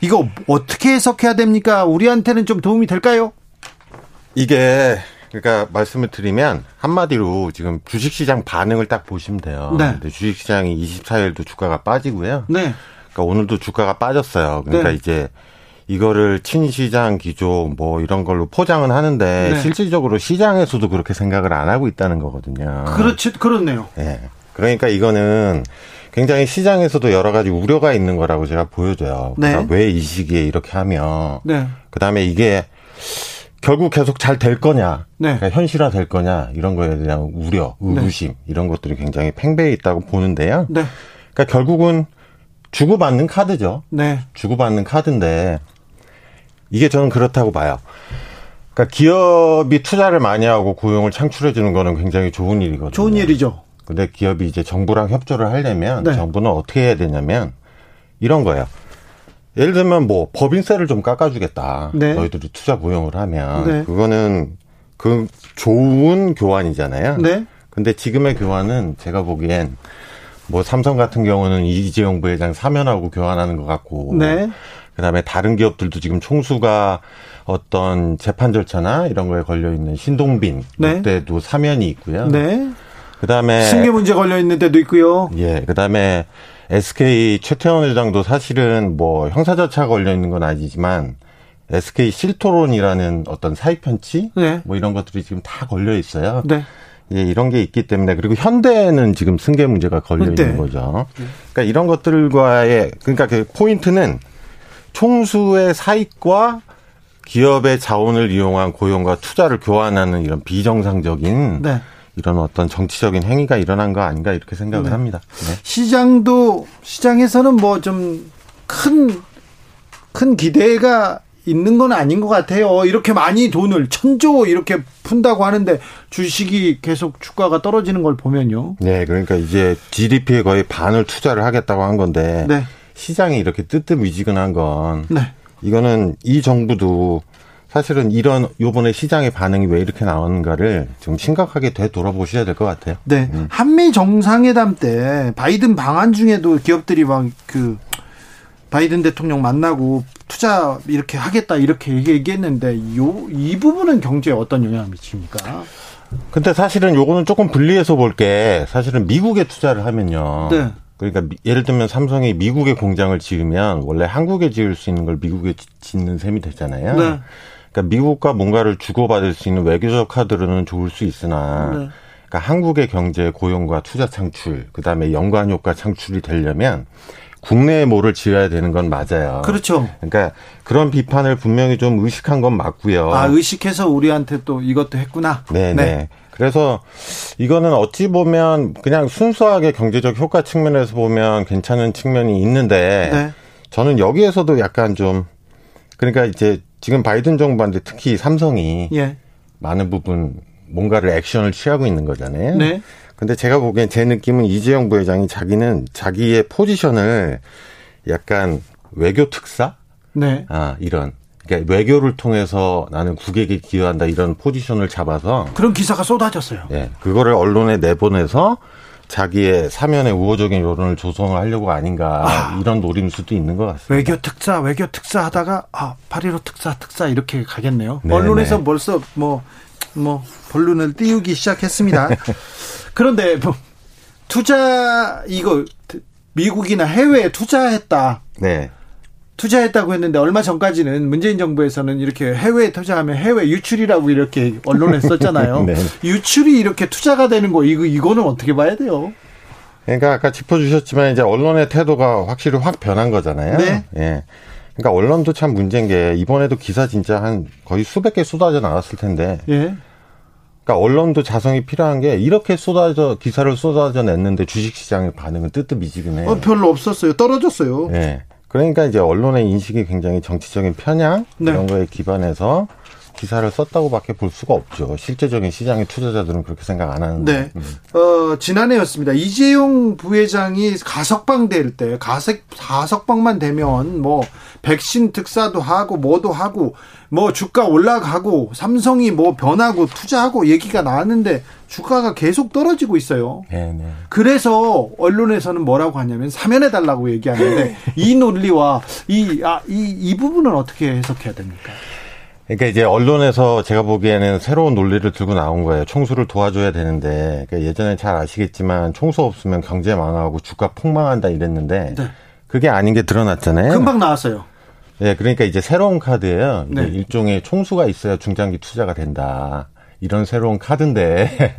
이거 어떻게 해석해야 됩니까? 우리한테는 좀 도움이 될까요? 이게 그러니까 말씀을 드리면 한마디로 지금 주식시장 반응을 딱 보시면 돼요. 네. 근데 주식시장이 24일도 주가가 빠지고요. 네. 그러니까 오늘도 주가가 빠졌어요. 그러니까 네. 이제 이거를 친시장 기조 뭐 이런 걸로 포장은 하는데 네. 실질적으로 시장에서도 그렇게 생각을 안 하고 있다는 거거든요. 그렇네요. 네. 그러니까 이거는 굉장히 시장에서도 여러 가지 우려가 있는 거라고 제가 보여줘요. 네. 그러니까 왜 이 시기에 이렇게 하면 네. 그다음에 이게 결국 계속 잘 될 거냐, 네. 그러니까 현실화 될 거냐 이런 거에 대한 우려, 의구심 네. 이런 것들이 굉장히 팽배해 있다고 보는데요. 네. 그러니까 결국은 주고받는 카드죠. 네. 주고받는 카드인데 이게 저는 그렇다고 봐요. 그러니까 기업이 투자를 많이 하고 고용을 창출해 주는 거는 굉장히 좋은 일이거든요. 좋은 일이죠. 근데 기업이 이제 정부랑 협조를 하려면 네. 정부는 어떻게 해야 되냐면 이런 거예요. 예를 들면 뭐 법인세를 좀 깎아주겠다. 네. 너희들이 투자 고용을 하면 네. 그거는 그 좋은 교환이잖아요. 네. 근데 지금의 교환은 제가 보기엔 뭐 삼성 같은 경우는 이재용 부회장 사면하고 교환하는 것 같고, 네. 그다음에 다른 기업들도 지금 총수가 어떤 재판 절차나 이런 거에 걸려 있는 신동빈 네. 그때도 사면이 있고요. 네. 그다음에 승계 문제 걸려 있는 데도 있고요. 예, 그다음에. SK 최태원 회장도 사실은 뭐 형사 절차 걸려 있는 건 아니지만 SK 실토론이라는 어떤 사익 편취 네. 뭐 이런 것들이 지금 다 걸려 있어요. 네. 예, 이런 게 있기 때문에, 그리고 현대에는 지금 승계 문제가 걸려 있는 거죠. 그러니까 이런 것들과의, 그러니까 그 포인트는 총수의 사익과 기업의 자원을 이용한 고용과 투자를 교환하는 이런 비정상적인 네. 이런 어떤 정치적인 행위가 일어난 거 아닌가 이렇게 생각을 합니다. 네. 시장도 시장에서는 뭐 좀 큰 기대가 있는 건 아닌 것 같아요. 이렇게 많이 돈을 1,000조 이렇게 푼다고 하는데 주식이 계속 주가가 떨어지는 걸 보면요. 네, 그러니까 이제 GDP의 거의 반을 투자를 하겠다고 한 건데 네. 시장이 이렇게 뜨뜻미지근한 건 네. 이거는 이 정부도 사실은 이런 요번에 시장의 반응이 왜 이렇게 나오는가를 좀 심각하게 되돌아보셔야 될 것 같아요. 네, 한미 정상회담 때 바이든 방한 중에도 기업들이 막 그 바이든 대통령 만나고 투자 이렇게 하겠다 이렇게 얘기했는데 이 부분은 경제에 어떤 영향을 미칩니까? 근데 사실은 요거는 조금 분리해서 볼 게 사실은 미국에 투자를 하면요. 네. 그러니까 예를 들면 삼성이 미국에 공장을 지으면 원래 한국에 지을 수 있는 걸 미국에 짓는 셈이 되잖아요. 네. 그러니까 미국과 뭔가를 주고받을 수 있는 외교적 카드로는 좋을 수 있으나 네. 그러니까 한국의 경제 고용과 투자 창출 그다음에 연관효과 창출이 되려면 국내에 뭐를 지어야 되는 건 맞아요. 그렇죠. 그러니까 그런 비판을 분명히 좀 의식한 건 맞고요. 아, 의식해서 우리한테 또 이것도 했구나. 네네. 네. 그래서 이거는 어찌 보면 그냥 순수하게 경제적 효과 측면에서 보면 괜찮은 측면이 있는데 네. 저는 여기에서도 약간 좀 그러니까 이제 지금 바이든 정부한테 특히 삼성이 예. 많은 부분 뭔가를 액션을 취하고 있는 거잖아요. 네. 근데 제가 보기엔 제 느낌은 이재용 부회장이 자기는 자기의 포지션을 약간 외교 특사? 네. 아, 이런. 그러니까 외교를 통해서 나는 국익에 기여한다 이런 포지션을 잡아서. 그런 기사가 쏟아졌어요. 네. 그거를 언론에 내보내서 자기의 사면의 우호적인 여론을 조성을 하려고 아닌가 이런 노림수도 있는 것 같습니다. 외교 특사 하다가 아, 8.15 특사 이렇게 가겠네요. 네네. 언론에서 벌써 뭐 본론을 띄우기 시작했습니다. 그런데 뭐 투자 이거 미국이나 해외에 투자했다. 네. 투자했다고 했는데 얼마 전까지는 문재인 정부에서는 이렇게 해외에 투자하면 해외 유출이라고 이렇게 언론에 썼잖아요. 네. 유출이 이렇게 투자가 되는 거 이거는 어떻게 봐야 돼요? 그러니까 아까 짚어주셨지만 이제 언론의 태도가 확실히 확 변한 거잖아요. 네. 예. 그러니까 언론도 참 문제인 게 이번에도 기사 진짜 한 거의 수백 개 쏟아져 나왔을 텐데. 예. 그러니까 언론도 자성이 필요한 게 이렇게 기사를 쏟아져 냈는데 주식시장의 반응은 뜨뜻미지근해. 별로 없었어요. 떨어졌어요. 예. 그러니까 이제 언론의 인식이 굉장히 정치적인 편향 네. 이런 거에 기반해서 기사를 썼다고밖에 볼 수가 없죠. 실제적인 시장의 투자자들은 그렇게 생각 안 하는데. 네. 지난해였습니다. 이재용 부회장이 가석방 될 때 가석방만 되면 뭐 백신 특사도 하고 뭐도 하고 뭐 주가 올라가고 삼성이 뭐 변하고 투자하고 얘기가 나왔는데 주가가 계속 떨어지고 있어요. 네네. 그래서 언론에서는 뭐라고 하냐면 사면해달라고 얘기하는데 이 논리와 이 부분은 어떻게 해석해야 됩니까? 그러니까 이제 언론에서 제가 보기에는 새로운 논리를 들고 나온 거예요. 총수를 도와줘야 되는데 그러니까 예전에 잘 아시겠지만 총수 없으면 경제 망하고 주가 폭망한다 이랬는데 네. 그게 아닌 게 드러났잖아요. 금방 나왔어요. 네, 그러니까 이제 새로운 카드예요. 네. 일종의 총수가 있어야 중장기 투자가 된다. 이런 새로운 카드인데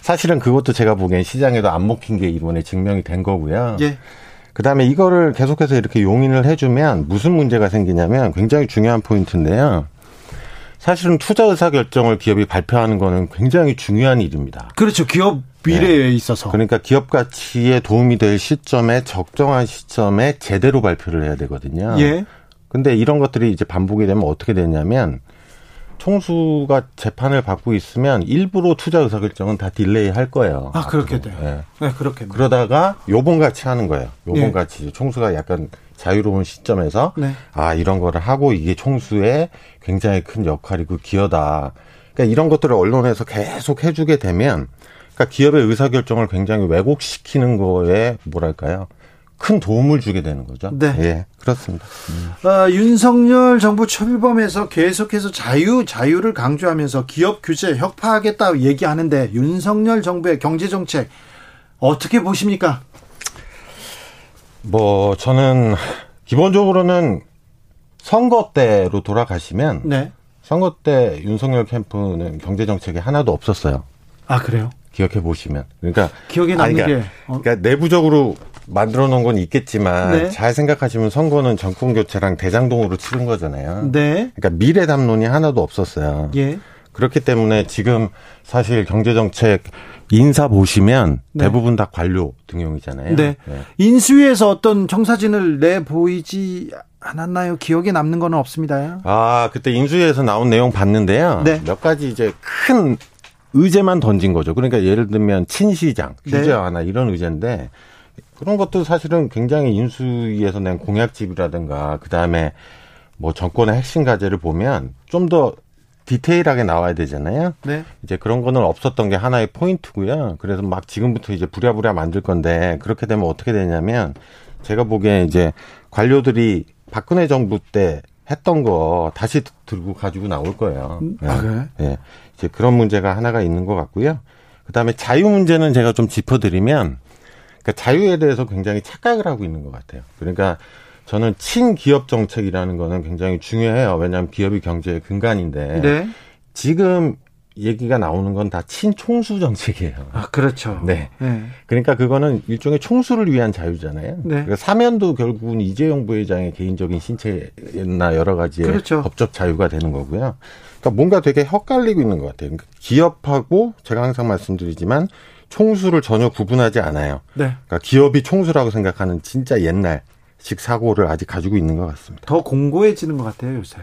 사실은 그것도 제가 보기엔 시장에도 안 먹힌 게 이번에 증명이 된 거고요. 예. 그다음에 이거를 계속해서 이렇게 용인을 해주면 무슨 문제가 생기냐면 굉장히 중요한 포인트인데요. 사실은 투자 의사결정을 기업이 발표하는 거는 굉장히 중요한 일입니다. 그렇죠. 기업 미래에 네. 있어서. 그러니까 기업 가치에 도움이 될 시점에 적정한 시점에 제대로 발표를 해야 되거든요. 예. 근데 이런 것들이 이제 반복이 되면 어떻게 되냐면 총수가 재판을 받고 있으면 일부러 투자 의사결정은 다 딜레이 할 거예요. 아, 앞으로. 그렇게 돼요. 네, 네 그렇겠네요. 그러다가 요번같이 하는 거예요. 요번같이 예. 총수가 약간 자유로운 시점에서 네. 아 이런 거를 하고 이게 총수의 굉장히 큰 역할이고 기여다. 그러니까 이런 것들을 언론에서 계속 해주게 되면 그러니까 기업의 의사결정을 굉장히 왜곡시키는 거에 뭐랄까요. 큰 도움을 주게 되는 거죠. 네, 예, 그렇습니다. 윤석열 정부 출범에서 계속해서 자유를 강조하면서 기업 규제 혁파하겠다 얘기하는데 윤석열 정부의 경제 정책 어떻게 보십니까? 뭐 저는 기본적으로는 선거 때로 돌아가시면 네. 선거 때 윤석열 캠프는 경제 정책이 하나도 없었어요. 아 그래요? 기억해 보시면. 그러니까 기억에 남는 게. 그러니까 내부적으로 만들어 놓은 건 있겠지만 네. 잘 생각하시면 선거는 정권 교체랑 대장동으로 치른 거잖아요. 네. 그러니까 미래 담론이 하나도 없었어요. 예. 그렇기 때문에 지금 사실 경제정책 인사 보시면 네. 대부분 다 관료 등용이잖아요. 네. 네. 인수위에서 어떤 청사진을 내 보이지 않았나요? 기억에 남는 건 없습니다. 아, 그때 인수위에서 나온 내용 봤는데요. 네. 몇 가지 이제 큰 의제만 던진 거죠. 그러니까 예를 들면 친시장, 규제 완화 네. 이런 의제인데 그런 것도 사실은 굉장히 인수위에서 낸 공약집이라든가 그다음에 뭐 정권의 핵심 과제를 보면 좀 더 디테일하게 나와야 되잖아요. 네. 이제 그런 거는 없었던 게 하나의 포인트고요. 그래서 막 지금부터 이제 부랴부랴 만들 건데 그렇게 되면 어떻게 되냐면 제가 보기에 이제 관료들이 박근혜 정부 때 했던 거 다시 들고 가지고 나올 거예요. 아, 그래? 예. 네. 이제 그런 문제가 하나가 있는 것 같고요. 그다음에 자유 문제는 제가 좀 짚어드리면 그러니까 자유에 대해서 굉장히 착각을 하고 있는 것 같아요. 그러니까 저는 친기업 정책이라는 거는 굉장히 중요해요. 왜냐하면 기업이 경제의 근간인데 네. 지금 얘기가 나오는 건 다 친총수 정책이에요. 아 그렇죠. 네. 네. 그러니까 그거는 일종의 총수를 위한 자유잖아요. 네. 그러니까 사면도 결국은 이재용 부회장의 개인적인 신체나 여러 가지의 그렇죠. 법적 자유가 되는 거고요. 그러니까 뭔가 되게 헷갈리고 있는 것 같아요. 그러니까 기업하고 제가 항상 말씀드리지만 총수를 전혀 구분하지 않아요. 네. 그러니까 기업이 총수라고 생각하는 진짜 옛날. 식 사고를 아직 가지고 있는 것 같습니다. 더 공고해지는 것 같아요, 요새.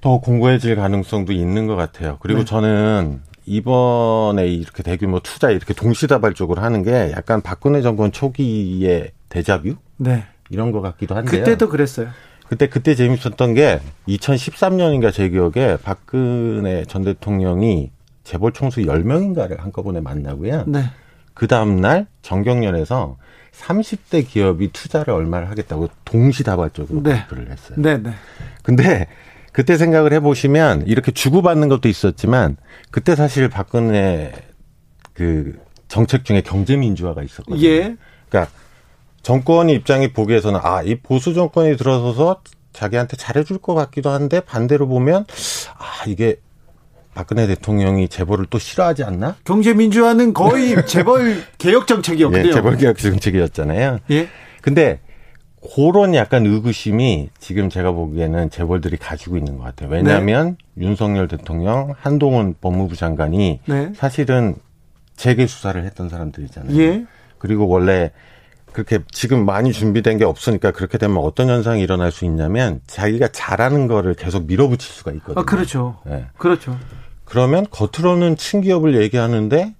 더 공고해질 가능성도 있는 것 같아요. 그리고 네. 저는 이번에 이렇게 대규모 투자 이렇게 동시다발적으로 하는 게 약간 박근혜 정권 초기의 데자뷰? 네. 이런 것 같기도 한데요. 그때도 그랬어요. 그때 재밌었던 게 2013년인가 제 기억에 박근혜 전 대통령이 재벌 총수 10명인가를 한꺼번에 만나고요. 네. 그 다음날 정경련에서 30대 기업이 투자를 얼마를 하겠다고 동시다발적으로 발표를 네. 했어요. 네, 네. 근데 그때 생각을 해보시면 이렇게 주고받는 것도 있었지만 그때 사실 박근혜 그 정책 중에 경제민주화가 있었거든요. 예. 그러니까 정권이 입장이 보기에서는 아, 이 보수 정권이 들어서서 자기한테 잘해줄 것 같기도 한데 반대로 보면 아, 이게 박근혜 대통령이 재벌을 또 싫어하지 않나? 경제민주화는 거의 재벌 개혁 정책이었거든요. 예, 재벌 개혁 정책이었잖아요. 예. 근데 그런 약간 의구심이 지금 제가 보기에는 재벌들이 가지고 있는 것 같아요. 왜냐하면 네. 윤석열 대통령, 한동훈 법무부 장관이 네. 사실은 재계 수사를 했던 사람들이잖아요. 예. 그리고 원래 그렇게 지금 많이 준비된 게 없으니까 그렇게 되면 어떤 현상이 일어날 수 있냐면 자기가 잘하는 거를 계속 밀어붙일 수가 있거든요. 아, 그렇죠. 예. 그렇죠. 그러면 겉으로는 친기업을 얘기하는데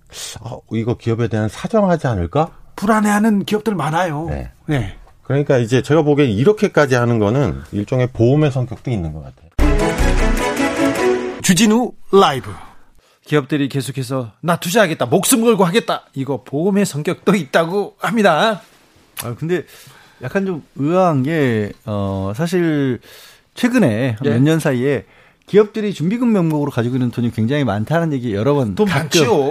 이거 기업에 대한 사정하지 않을까? 불안해하는 기업들 많아요. 네. 네. 그러니까 이제 제가 보기엔 이렇게까지 하는 거는 일종의 보험의 성격도 있는 것 같아요. 주진우 라이브. 기업들이 계속해서 나 투자하겠다, 목숨 걸고 하겠다. 이거 보험의 성격도 있다고 합니다. 아 근데 약간 좀 의아한 게 사실 최근에 예. 몇 년 사이에 기업들이 준비금 명목으로 가지고 있는 돈이 굉장히 많다는 얘기 여러 번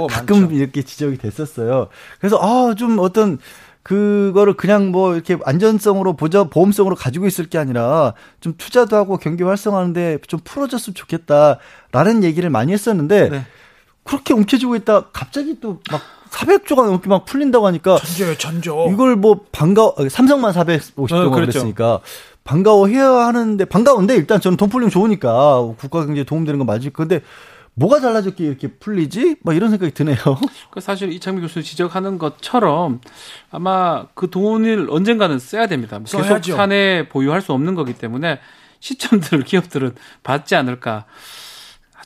가끔 이렇게 지적이 됐었어요. 그래서 좀 어떤 그거를 그냥 뭐 이렇게 안전성으로 보험성으로 가지고 있을 게 아니라 좀 투자도 하고 경기 활성화하는데 좀 풀어줬으면 좋겠다라는 얘기를 많이 했었는데 네. 그렇게 움켜쥐고 있다 갑자기 또 막 400조가 넘게 막 풀린다고 하니까 전조요. 이걸 뭐 삼성만 450조가 그랬으니까. 반가워해야 하는데 반가운데 일단 저는 돈 풀리면 좋으니까 국가 경제에 도움되는 건 맞을 건데 뭐가 달라졌기에 이렇게 풀리지? 막 이런 생각이 드네요. 사실 이창민 교수 지적하는 것처럼 아마 그 돈을 언젠가는 써야 됩니다. 써야죠. 계속 사내 보유할 수 없는 거기 때문에 시점들을 기업들은 받지 않을까.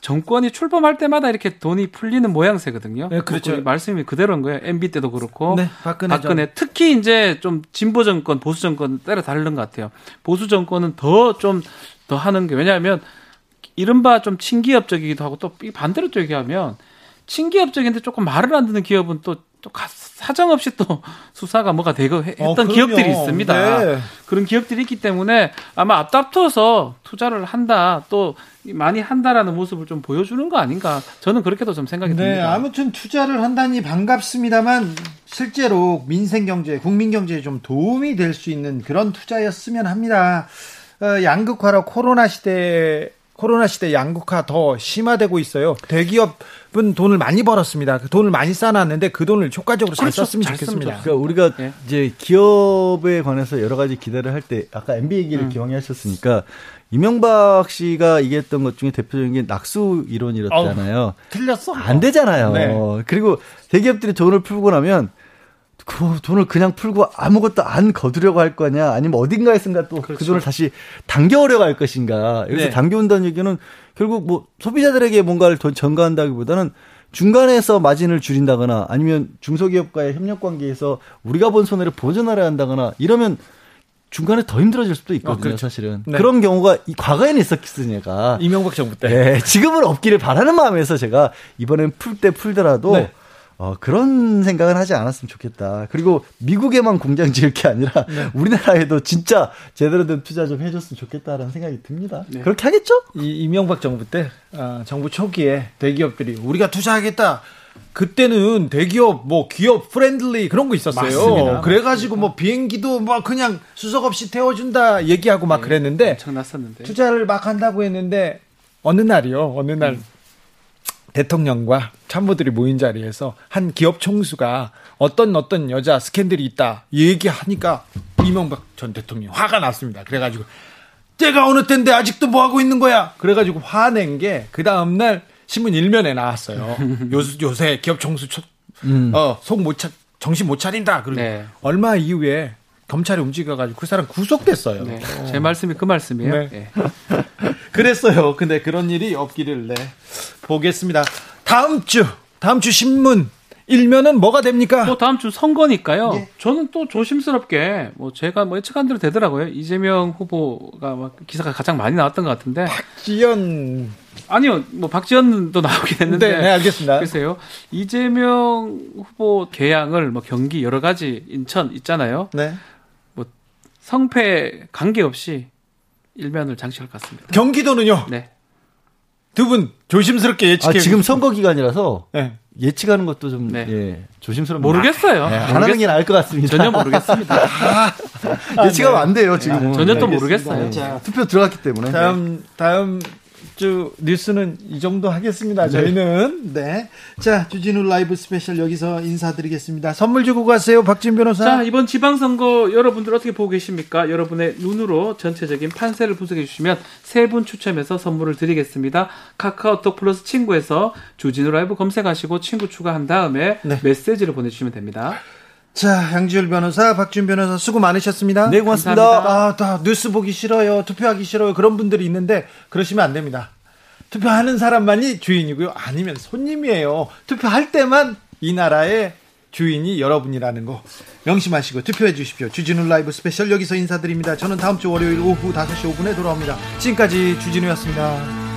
정권이 출범할 때마다 이렇게 돈이 풀리는 모양새거든요. 네, 그렇죠. 그 말씀이 그대로인 거예요. MB 때도 그렇고. 네, 박근혜. 특히 이제 좀 진보 정권, 보수 정권 따라 다른 것 같아요. 보수 정권은 더 하는 게, 왜냐하면 이른바 좀 친기업적이기도 하고 또 반대로 또 얘기하면 친기업적인데 조금 말을 안 듣는 기업은 또 사정없이 또 수사가 뭐가 되고 했던 기업들이 있습니다. 네. 그런 기업들이 있기 때문에 아마 앞다퉈서 투자를 한다, 또 많이 한다라는 모습을 좀 보여주는 거 아닌가. 저는 그렇게도 좀 생각이 듭니다. 네, 아무튼 투자를 한다니 반갑습니다만 실제로 민생경제, 국민경제에 좀 도움이 될 수 있는 그런 투자였으면 합니다. 양극화로 코로나 시대에 코로나 시대 양극화 더 심화되고 있어요. 대기업은 돈을 많이 벌었습니다. 돈을 많이 쌓아놨는데 그 돈을 효과적으로 잘 썼으면 좋겠습니다. 그러니까 우리가 이제 기업에 관해서 여러 가지 기대를 할 때 아까 MB 얘기를 기왕하셨으니까 이명박 씨가 얘기했던 것 중에 대표적인 게 낙수 이론이었잖아요. 틀렸어? 안 되잖아요. 네. 그리고 대기업들이 돈을 풀고 나면 그 돈을 그냥 풀고 아무것도 안 거두려고 할 거냐, 아니면 어딘가에선가 또 그 돈을 다시 당겨오려고 할 것인가. 여기서 당겨온다는 얘기는 결국 뭐 소비자들에게 뭔가를 전가한다기보다는 중간에서 마진을 줄인다거나 아니면 중소기업과의 협력 관계에서 우리가 본 손해를 보존하려 한다거나 이러면 중간에 더 힘들어질 수도 있거든요. 사실은 그런 경우가 과거에는 있었으니까 이명박 정부 때 지금은 없기를 바라는 마음에서 제가 이번엔 풀 때 풀더라도 그런 생각은 하지 않았으면 좋겠다. 그리고 미국에만 공장 지을 게 아니라 우리나라에도 진짜 제대로 된 투자 좀 해줬으면 좋겠다라는 생각이 듭니다. 그렇게 하겠죠? 이명박 정부 때 정부 초기에 대기업들이 우리가 투자하겠다. 그때는 대기업 뭐 기업 프렌들리 그런 거 있었어요. 맞습니다. 그래가지고 뭐 비행기도 막 그냥 수석 없이 태워준다 얘기하고 막 그랬는데 엄청났었는데. 투자를 막 한다고 했는데 어느 날 대통령과 참모들이 모인 자리에서 한 기업 총수가 어떤 여자 스캔들이 있다 얘기하니까 이명박 전 대통령이 화가 났습니다. 그래가지고 때가 어느 때인데 아직도 뭐 하고 있는 거야. 그래가지고 화낸 게 그 다음날 신문 1면에 나왔어요. 요새 기업 총수 속 못 차, 정신 못 차린다. 그리고 얼마 이후에 검찰이 움직여가지고 그 사람 구속됐어요. 제 말씀이 그 말씀이에요. 그랬어요. 근데 그런 일이 없기를 보겠습니다. 다음 주 신문 1면은 뭐가 됩니까? 다음 주 선거니까요. 저는 또 조심스럽게 제가 예측한 대로 되더라고요. 이재명 후보가 막 기사가 가장 많이 나왔던 것 같은데. 박지현 아니요, 박지현도 나오긴 했는데. 네, 알겠습니다. 글쎄요, 이재명 후보 개항을 경기 여러 가지 인천 있잖아요. 성패 관계없이 1면을 장식할 것 같습니다. 경기도는요? 두 분 조심스럽게 예측해. 지금 선거 기간이라서 예측하는 것도 좀 조심스럽게. 모르겠어요. 안 하는 게 나을 것 같습니다. 전혀 모르겠습니다. 예측하면 안 돼요 지금. 전혀 또 모르겠어요. 자, 투표 들어갔기 때문에. 다음 주 뉴스는 이 정도 하겠습니다. 저희는 자, 주진우 라이브 스페셜 여기서 인사드리겠습니다. 선물 주고 가세요, 박진 변호사. 자, 이번 지방선거 여러분들 어떻게 보고 계십니까? 여러분의 눈으로 전체적인 판세를 분석해 주시면 세 분 추첨해서 선물을 드리겠습니다. 카카오톡 플러스 친구에서 주진우 라이브 검색하시고 친구 추가한 다음에 메시지를 보내주시면 됩니다. 자, 양지열 변호사, 박준 변호사 수고 많으셨습니다. 네, 고맙습니다. 감사합니다. 뉴스 보기 싫어요, 투표하기 싫어요 그런 분들이 있는데 그러시면 안 됩니다. 투표하는 사람만이 주인이고요, 아니면 손님이에요. 투표할 때만 이 나라의 주인이 여러분이라는 거 명심하시고 투표해 주십시오. 주진우 라이브 스페셜 여기서 인사드립니다. 저는 다음 주 월요일 오후 5시 5분에 돌아옵니다. 지금까지 주진우였습니다.